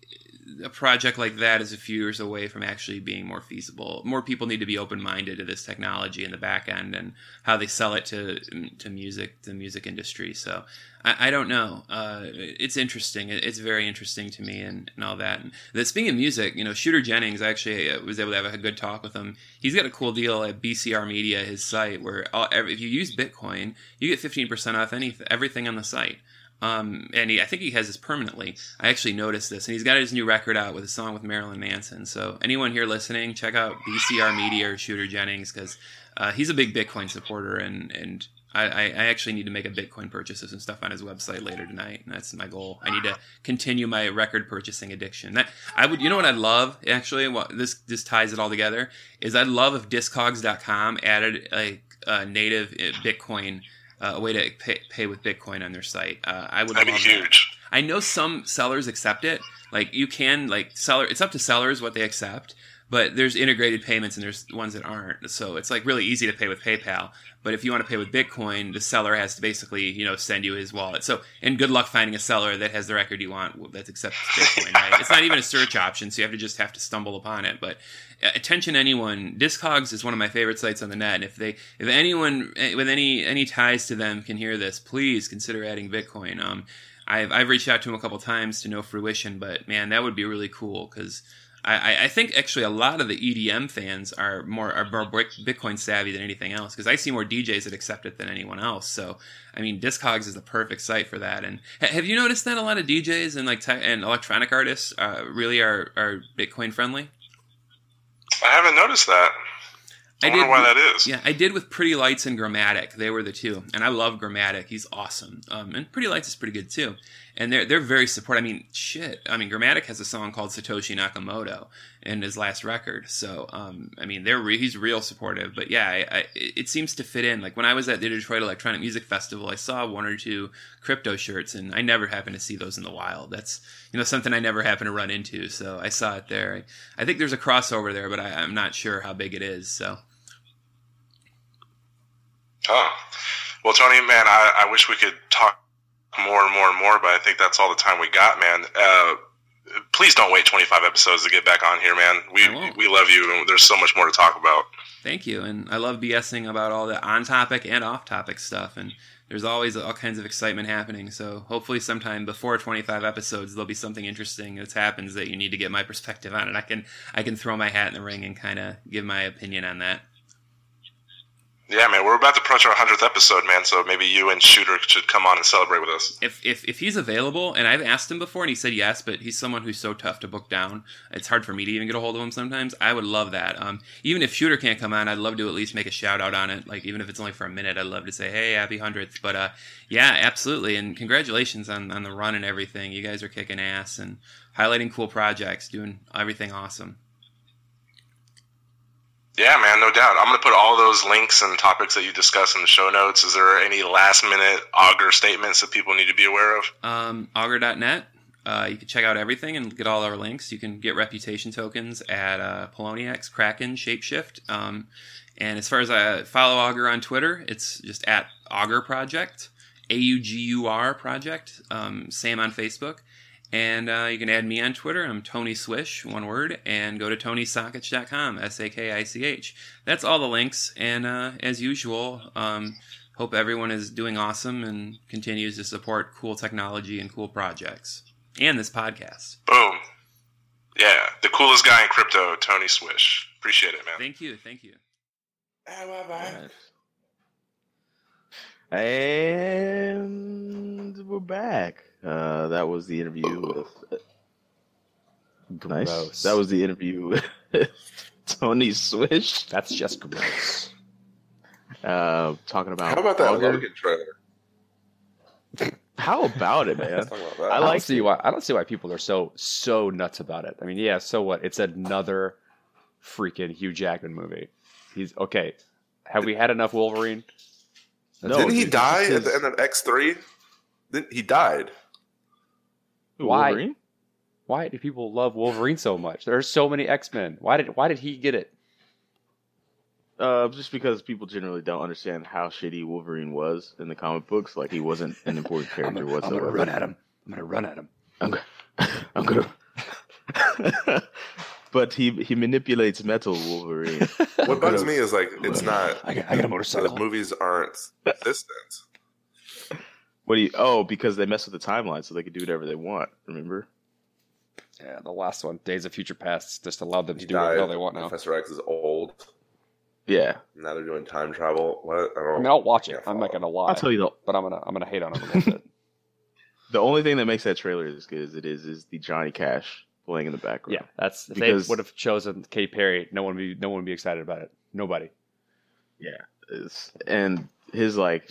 a project like that is a few years away from actually being more feasible. More people need to be open-minded to this technology in the back end and how they sell it to to music, the music industry. So I, I don't know. Uh, it's interesting. It's very interesting to me and, and all that. And the, speaking of music, you know, Shooter Jennings, actually was able to have a good talk with him. He's got a cool deal at B C R Media, his site, where all, if you use Bitcoin, you get fifteen percent off any, everything on the site. Um, and he, I think he has this permanently. I actually noticed this. And he's got his new record out with a song with Marilyn Manson. So anyone here listening, check out B C R Media or Shooter Jennings because uh, he's a big Bitcoin supporter. And, and I, I actually need to make a Bitcoin purchase of some stuff on his website later tonight. And that's my goal. I need to continue my record purchasing addiction. That I would, you know what I'd love, actually? Well, this, this ties it all together, is I'd love if discogs dot com added a, a native Bitcoin Uh, a way to pay, pay with Bitcoin on their site. Uh, I would. That'd love be huge. That. I know some sellers accept it. Like you can, like seller. It's up to sellers what they accept. But there's integrated payments and there's ones that aren't. So it's like really easy to pay with PayPal. But if you want to pay with Bitcoin, the seller has to basically, you know, send you his wallet. So and good luck finding a seller that has the record you want that accepts Bitcoin. Right? It's not even a search option, so you have to just have to stumble upon it. But attention, anyone, Discogs is one of my favorite sites on the net. And if they, if anyone with any any ties to them can hear this, please consider adding Bitcoin. Um, I've I've reached out to them a couple times to no fruition, but man, that would be really cool because. I, I think actually a lot of the E D M fans are more are more Bitcoin savvy than anything else because I see more D Js that accept it than anyone else. So I mean, Discogs is the perfect site for that. And have you noticed that a lot of D Js and like te- and electronic artists uh, really are, are Bitcoin friendly? I haven't noticed that. I, I wonder did, why that is. Yeah, I did with Pretty Lights and Gramatik. They were the two, and I love Gramatik. He's awesome, um, and Pretty Lights is pretty good too. And they're they're very supportive. I mean, shit. I mean, Gramatik has a song called Satoshi Nakamoto in his last record. So, um, I mean, they're re- he's real supportive. But yeah, I, I, it seems to fit in. Like when I was at the Detroit Electronic Music Festival, I saw one or two crypto shirts, and I never happened to see those in the wild. That's you know something I never happened to run into. So I saw it there. I, I think there's a crossover there, but I, I'm not sure how big it is. So. Huh. Well, Tony, man, I, I wish we could talk more and more and more, but I think that's all the time we got, man. Uh, please don't wait twenty-five episodes to get back on here, man. We we love you, and there's so much more to talk about. Thank you, and I love BSing about all the on-topic and off-topic stuff, and there's always all kinds of excitement happening, so hopefully sometime before twenty-five episodes, there'll be something interesting that happens that you need to get my perspective on, and I can, I can throw my hat in the ring and kind of give my opinion on that. Yeah, man, we're about to approach our hundredth episode, man, so maybe you and Shooter should come on and celebrate with us. If if if he's available, and I've asked him before, and he said yes, but he's someone who's so tough to book down, it's hard for me to even get a hold of him sometimes, I would love that. Um, even if Shooter can't come on, I'd love to at least make a shout-out on it, like even if it's only for a minute, I'd love to say, hey, happy hundredth, but uh, yeah, absolutely, and congratulations on, on the run and everything. You guys are kicking ass and highlighting cool projects, doing everything awesome. Yeah, man, no doubt. I'm going to put all those links and topics that you discuss in the show notes. Is there any last-minute Augur statements that people need to be aware of? Um, augur dot net. Uh, you can check out everything and get all our links. You can get reputation tokens at uh, Poloniex, Kraken, Shapeshift. Um, And as far as I follow Augur on Twitter, it's just at Augur Project, A U G U R Project, um, same on Facebook. And uh, you can add me on Twitter. I'm Tony Swish, one word, and go to tony sakich dot com, S A K I C H. That's all the links, and uh, as usual, um, hope everyone is doing awesome and continues to support cool technology and cool projects. And this podcast. Boom. Yeah, the coolest guy in crypto, Tony Swish. Appreciate it, man. Thank you, thank you. Bye, bye, bye. Right. And we're back. Uh, that was the interview with. Gross. Nice. That was the interview with Tony Swish. That's just gross. Uh, talking about. How about that Logan trailer? How about it, man? About I like I don't see why. I don't see why people are so so nuts about it. I mean, yeah. So what? It's another freaking Hugh Jackman movie. He's okay. Have we had enough Wolverine? No, didn't he die at the end of X three? Didn't he died? Why? Wolverine? Why do people love Wolverine so much? There are so many X-Men. Why did Why did he get it? Uh, just because people generally don't understand how shitty Wolverine was in the comic books. Like he wasn't an important character I'm gonna, whatsoever. I'm gonna run at him. I'm gonna run at him. I'm gonna. I'm gonna. But he he manipulates metal Wolverine. What bugs me is like it's not. I got, I got a motorcycle. The movies aren't consistent. What do you? Oh, because they mess with the timeline, so they can do whatever they want. Remember? Yeah, the last one, Days of Future Past, just allowed them to he do whatever they want now. Professor X is old. Yeah. Now they're doing time travel. What? I don't. I mean, I'll watch it. I'm not gonna lie. I'll tell you though. But I'm gonna I'm gonna hate on him a little bit. The only thing that makes that trailer as good as it is is the Johnny Cash playing in the background. Yeah, that's if because, they would have chosen Katy Perry. No one would be no one would be excited about it. Nobody. Yeah, and his like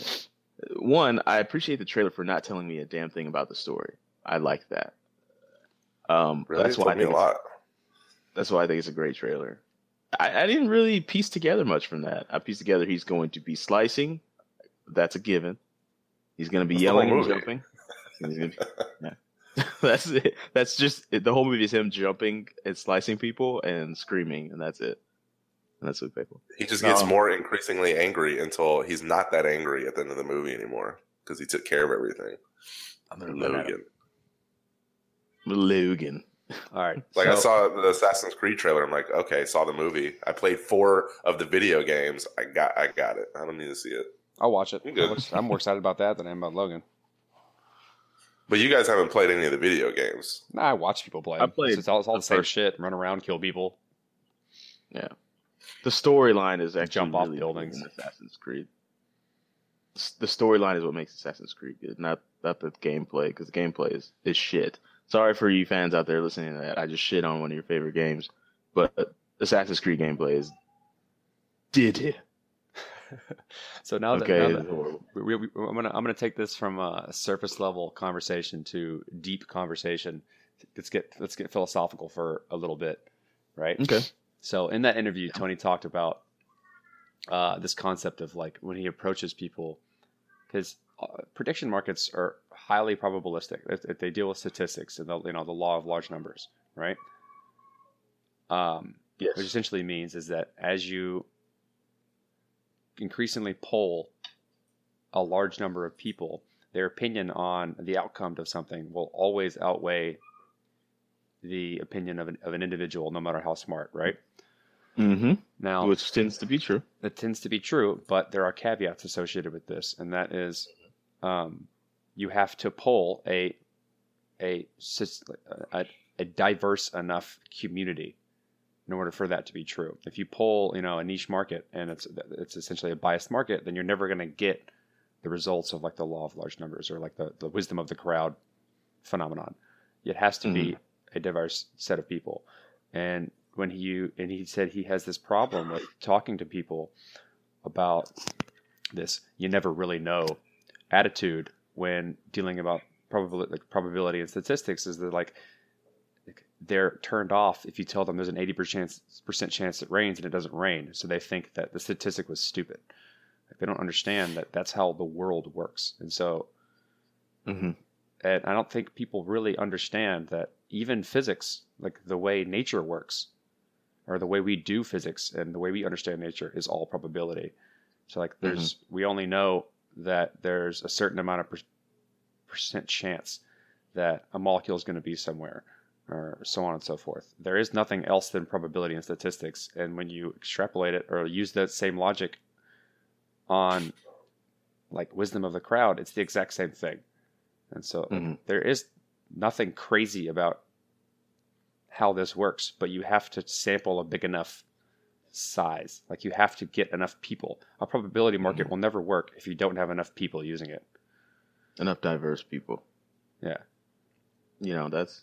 one. I appreciate the trailer for not telling me a damn thing about the story. I like that. Um, really, that's why I think a lot. That's why I think it's a great trailer. I, I didn't really piece together much from that. I pieced together he's going to be slicing. That's a given. He's going to be that's yelling and jumping. And he's gonna be, yeah. That's it. That's just it. The whole movie is him jumping and slicing people and screaming, and that's it. And that's what people. He just gets um, more increasingly angry until he's not that angry at the end of the movie anymore because he took care of everything. I'm gonna Logan. Logan. All right. Like so, I saw the Assassin's Creed trailer. I'm like, okay, saw the movie. I played four of the video games. I got, I got it. I don't need to see it. I'll watch it. Good. I'm more excited about that than I am about Logan. But you guys haven't played any of the video games. Nah, I watch people play. I played. So it's all, it's all the, the same first. Shit. Run around, kill people. Yeah. The storyline is actually jump off really buildings in Assassin's Creed. The storyline is what makes Assassin's Creed good, not not the gameplay, because the gameplay is, is shit. Sorry for you fans out there listening to that. I just shit on one of your favorite games, but Assassin's Creed gameplay is did it. So now that, okay. now that we, we, I'm gonna I'm gonna take this from a surface level conversation to deep conversation. Let's get let's get philosophical for a little bit, right? Okay. So in that interview, Tony talked about uh, this concept of like when he approaches people, because uh, prediction markets are highly probabilistic. They, they deal with statistics and the you know the law of large numbers, right? Um, yes. Which essentially means is that as you increasingly poll a large number of people, their opinion on the outcome of something will always outweigh the opinion of an, of an individual, no matter how smart, right? Mm-hmm. Now, which tends to be true. It tends to be true, but there are caveats associated with this, and that is um, you have to poll a, a, a, a diverse enough community in order for that to be true. If you poll, you know, a niche market and it's it's essentially a biased market, then you're never going to get the results of like the law of large numbers or like the, the wisdom of the crowd phenomenon. It has to mm-hmm. be a diverse set of people. And when he and he said he has this problem with talking to people about this, you never really know attitude when dealing about probability, like probability and statistics, is that like they're turned off if you tell them there's an eighty percent chance it rains and it doesn't rain. So they think that the statistic was stupid. Like they don't understand that that's how the world works. And so, mm-hmm. and I don't think people really understand that even physics, like the way nature works, or the way we do physics and the way we understand nature is all probability. So like there's, mm-hmm. we only know that there's a certain amount of per- percent chance that a molecule is going to be somewhere, or so on and so forth. There is nothing else than probability and statistics. And when you extrapolate it or use that same logic on like wisdom of the crowd, it's the exact same thing. And so mm-hmm. there is nothing crazy about how this works, but you have to sample a big enough size. Like you have to get enough people. A probability market mm-hmm. will never work if you don't have enough people using it. Enough diverse people. Yeah. You know, that's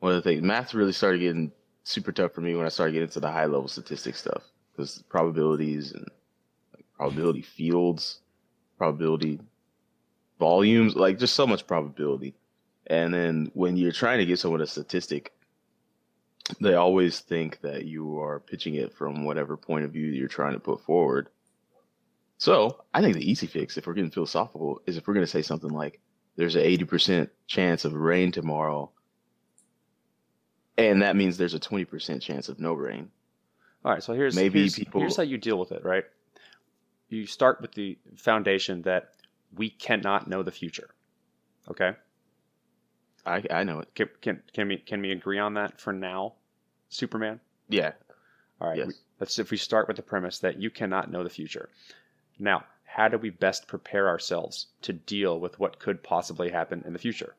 one of the things. Math really started getting super tough for me when I started getting into the high level statistics stuff, because probabilities and like probability fields, probability volumes, like just so much probability. And then when you're trying to give someone a statistic, they always think that you are pitching it from whatever point of view you're trying to put forward. So I think the easy fix, if we're getting philosophical, is if we're going to say something like, there's an eighty percent chance of rain tomorrow, and that means there's a twenty percent chance of no rain. All right, so here's, Maybe here's, people... here's how you deal with it, right? You start with the foundation that we cannot know the future, okay? I I know it. Can can can we can we agree on that for now, Superman? Yeah. All right. Yes. We, let's if we start with the premise that you cannot know the future. Now, how do we best prepare ourselves to deal with what could possibly happen in the future?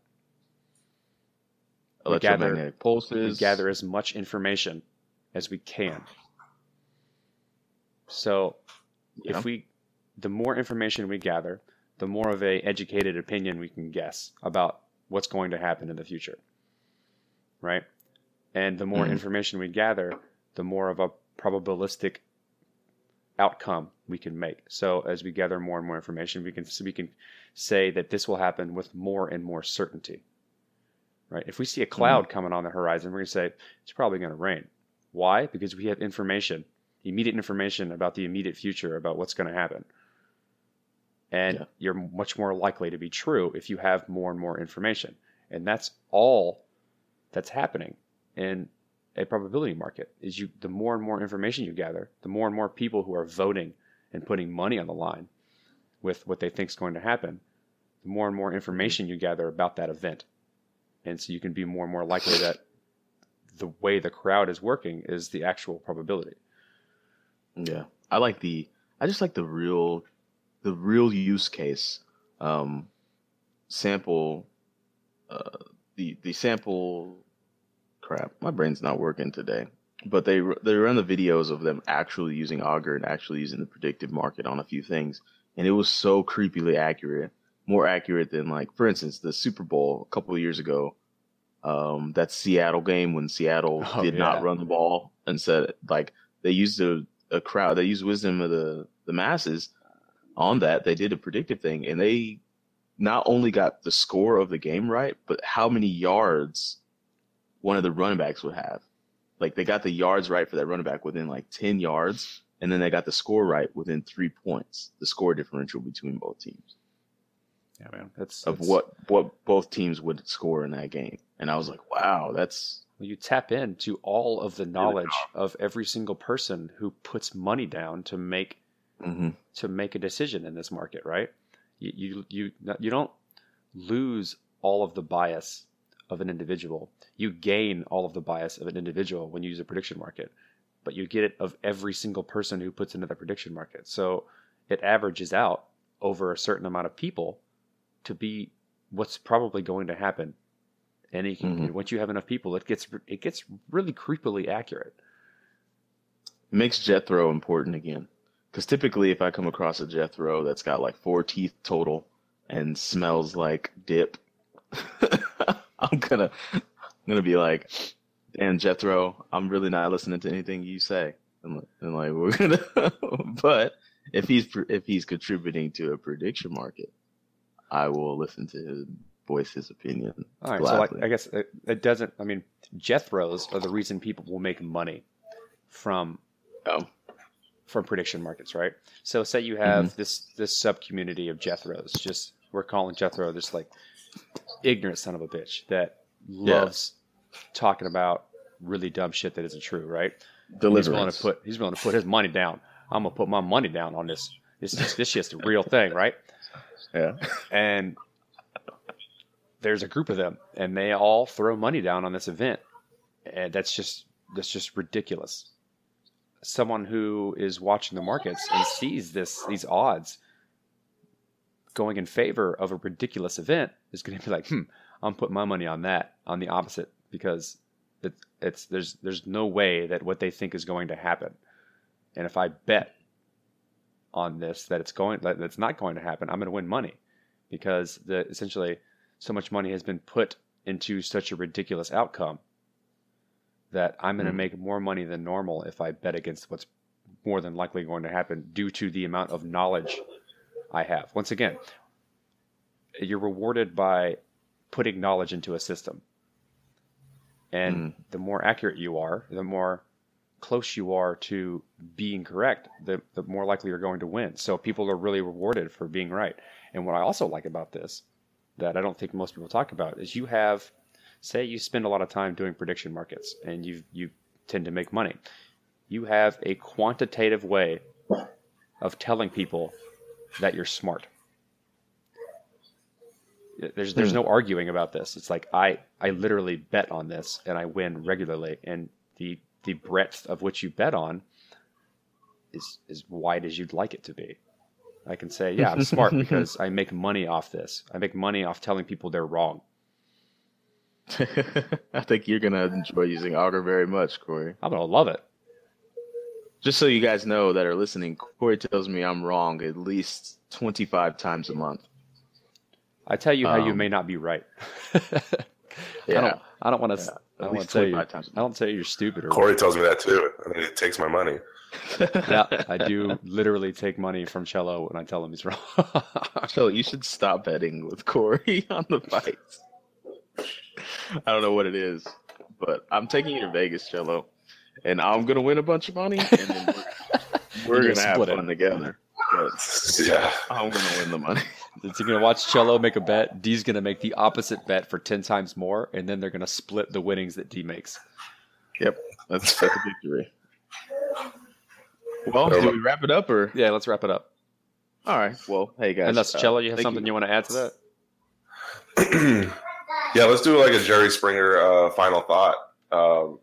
Electromagnetic gather, pulses. We gather as much information as we can. So, yeah. if we, the more information we gather, the more of a educated opinion we can guess about what's going to happen in the future, right? And the more mm-hmm. information we gather, the more of a probabilistic outcome we can make. So as we gather more and more information, we can we can say that this will happen with more and more certainty, right? If we see a cloud mm-hmm. coming on the horizon, we're going to say, it's probably going to rain. Why? Because we have information, immediate information about the immediate future, about what's going to happen. And yeah. you're much more likely to be true if you have more and more information. And that's all that's happening in a probability market is you, the more and more information you gather, the more and more people who are voting and putting money on the line with what they think is going to happen, the more and more information you gather about that event. And so you can be more and more likely that the way the crowd is working is the actual probability. Yeah. I like the, I just like the real... The real use case, um, sample, uh, the the sample, crap, my brain's not working today. But they they run the videos of them actually using Augur and actually using the predictive market on a few things, and it was so creepily accurate, more accurate than like, for instance, the Super Bowl a couple of years ago, um, that Seattle game when Seattle oh, did yeah. not run the ball and said like they used a, a crowd, they used wisdom of the, the masses. On that, they did a predictive thing, and they not only got the score of the game right, but how many yards one of the running backs would have. Like, they got the yards right for that running back within, like, ten yards, and then they got the score right within three points, the score differential between both teams. Yeah, man. That's, of that's... what what both teams would score in that game. And I was like, wow, that's... Well, you tap into all of the knowledge of every single person who puts money down to make Mm-hmm. to make a decision in this market, right? You, you you you don't lose all of the bias of an individual. You gain all of the bias of an individual when you use a prediction market, but you get it of every single person who puts into the prediction market. So it averages out over a certain amount of people to be what's probably going to happen. And you can, mm-hmm. once you have enough people, it gets it gets really creepily accurate. It makes Jethro important again. Because typically if I come across a Jethro that's got like four teeth total and smells like dip, I'm gonna I'm gonna be like, damn Jethro, I'm really not listening to anything you say. And, and like we're gonna but if he's if he's contributing to a prediction market, I will listen to him voice his opinion. All right, gladly. So like, I guess it, it doesn't I mean Jethros are the reason people will make money from oh. from prediction markets, right? So say you have mm-hmm. this this sub community of Jethros, just we're calling Jethro this like ignorant son of a bitch that loves yeah. talking about really dumb shit that isn't true, right? deliverance. He's willing to put, he's willing to put his money down. I'm going to put my money down on this. This, this, this shit's the real thing, right? Yeah. And there's a group of them, and they all throw money down on this event. And that's just that's just ridiculous. Someone who is watching the markets and sees this these odds going in favor of a ridiculous event is going to be like, hmm, I'm putting my money on that, on the opposite, because it, it's there's there's no way that what they think is going to happen. And if I bet on this that it's going that it's not going to happen, I'm going to win money, because the essentially so much money has been put into such a ridiculous outcome that I'm going to make more money than normal if I bet against what's more than likely going to happen due to the amount of knowledge I have. Once again, you're rewarded by putting knowledge into a system. And mm. the more accurate you are, the more close you are to being correct, the, the more likely you're going to win. So people are really rewarded for being right. And what I also like about this, that I don't think most people talk about, is you have... Say you spend a lot of time doing prediction markets and you you tend to make money. You have a quantitative way of telling people that you're smart. There's there's no arguing about this. It's like I, I literally bet on this and I win regularly. And the the breadth of which you bet on is as wide as you'd like it to be. I can say, yeah, I'm smart because I make money off this. I make money off telling people they're wrong. I think you're gonna enjoy using Augur very much, Corey. I'm gonna love it. Just so you guys know that are listening, Corey tells me I'm wrong at least twenty-five times a month. I tell you um, how you may not be right. Yeah, I don't want to. I don't want to yeah, tell you. I don't say you're stupid. Or Corey whatever. Tells me that too, and he takes my money. Yeah, I do literally take money from Cello when I tell him he's wrong. Cello, you should stop betting with Corey on the fights. I don't know what it is, but I'm taking you to Vegas, Cello, and I'm going to win a bunch of money, and then we're, we're going to have fun it. together. But yeah. I'm going to win the money. So you're going to watch Cello make a bet. D's going to make the opposite bet for ten times more, and then they're going to split the winnings that D makes. Yep, that's the victory. Well, do we wrap it up? or Yeah, let's wrap it up. All right. Well, hey, guys. Unless, uh, Cello, you have something you, you want to add to that? Yeah, let's do like a Jerry Springer uh, final thought. Um,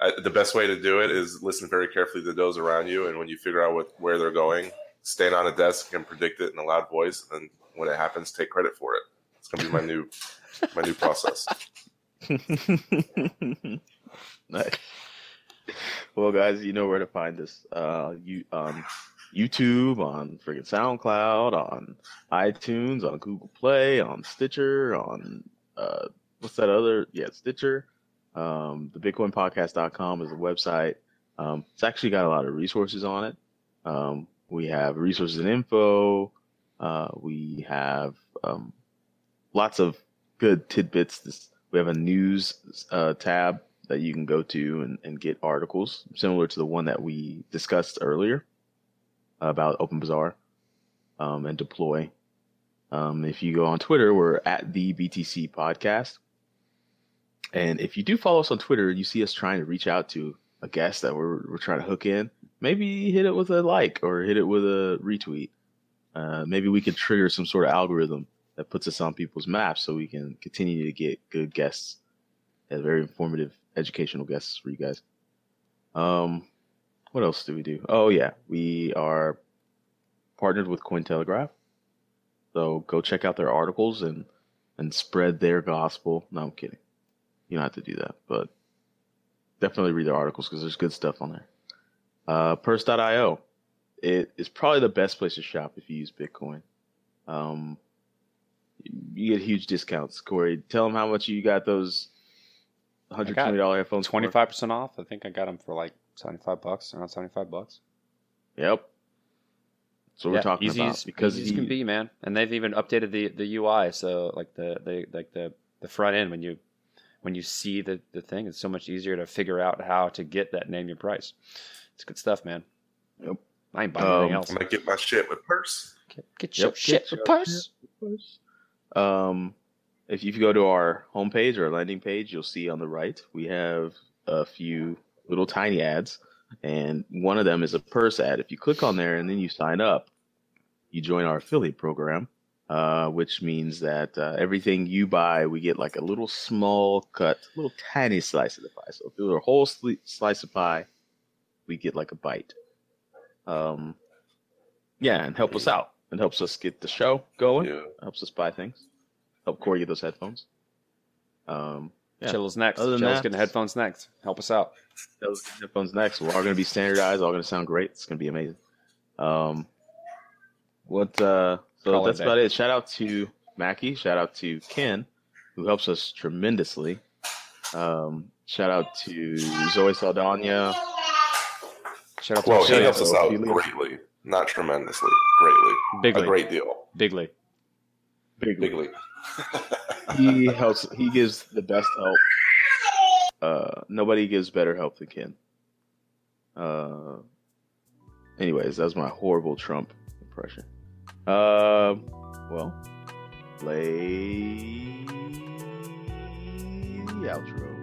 I, the best way to do it is listen very carefully to those around you, and when you figure out what, where they're going, stand on a desk and predict it in a loud voice, and when it happens, take credit for it. It's gonna be my new my new process. Nice. Well, guys, you know where to find us. Uh, you um, YouTube, on freaking SoundCloud, on iTunes, on Google Play, on Stitcher, on uh what's that other yeah Stitcher. Um the bitcoin podcast dot com is a website. Um it's actually got a lot of resources on it. Um we have resources and info. Uh we have um lots of good tidbits. This, we have a news uh tab that you can go to and, and get articles similar to the one that we discussed earlier about OpenBazaar um, and Deploy. Um, if you go on Twitter, we're at the B T C podcast. And if you do follow us on Twitter, you see us trying to reach out to a guest that we're, we're trying to hook in. Maybe hit it with a like or hit it with a retweet. Uh, maybe we could trigger some sort of algorithm that puts us on people's maps so we can continue to get good guests and very informative educational guests for you guys. Um, What else do we do? Oh, yeah. We are partnered with Cointelegraph. So go check out their articles and, and spread their gospel. No, I'm kidding. You don't have to do that. But definitely read their articles because there's good stuff on there. Uh, purse dot io. It is probably the best place to shop if you use Bitcoin. Um, you get huge discounts. Corey, tell them how much you got those one hundred twenty dollars headphones. twenty-five percent for. Off. I think I got them for like seventy-five bucks, around seventy-five bucks. Yep. That's what yeah, we're talking easy about. Because these can be, man. And they've even updated the, the U I, so like the, the like the, the front end when you when you see the, the thing, it's so much easier to figure out how to get that name your price. It's good stuff, man. Yep. I ain't buying um, anything else. I'm gonna get my shit with Purse. Get, get yep, your shit with Purse. Purse. Um if you go to our homepage or landing page, you'll see on the right we have a few little tiny ads, and one of them is a purse ad. If you click on there and then you sign up, you join our affiliate program, uh, which means that uh, everything you buy, we get like a little small cut, little tiny slice of the pie. So if it was a whole sl- slice of pie, we get like a bite. Um, yeah, and help us out. It helps us get the show going. Yeah. Helps us buy things. Help Corey get those headphones. Um, yeah. Chill's next. Chill's that, getting headphones next. Help us out. Chill's getting headphones next. We're all going to be standardized. All going to sound great. It's going to be amazing. Um, what? Uh, so Call that's it about it. Shout out to Mackie. Shout out to Ken, who helps us tremendously. Um, shout out to Zoe Saldana. Shout out to well, Michelle. He helps us out greatly. Not tremendously. Greatly. Bigly. A great deal. Bigly. Bigly. Bigly. He helps. He gives the best help. Uh, nobody gives better help than Ken. Uh, anyways, that was my horrible Trump impression. Uh, well, play the outro.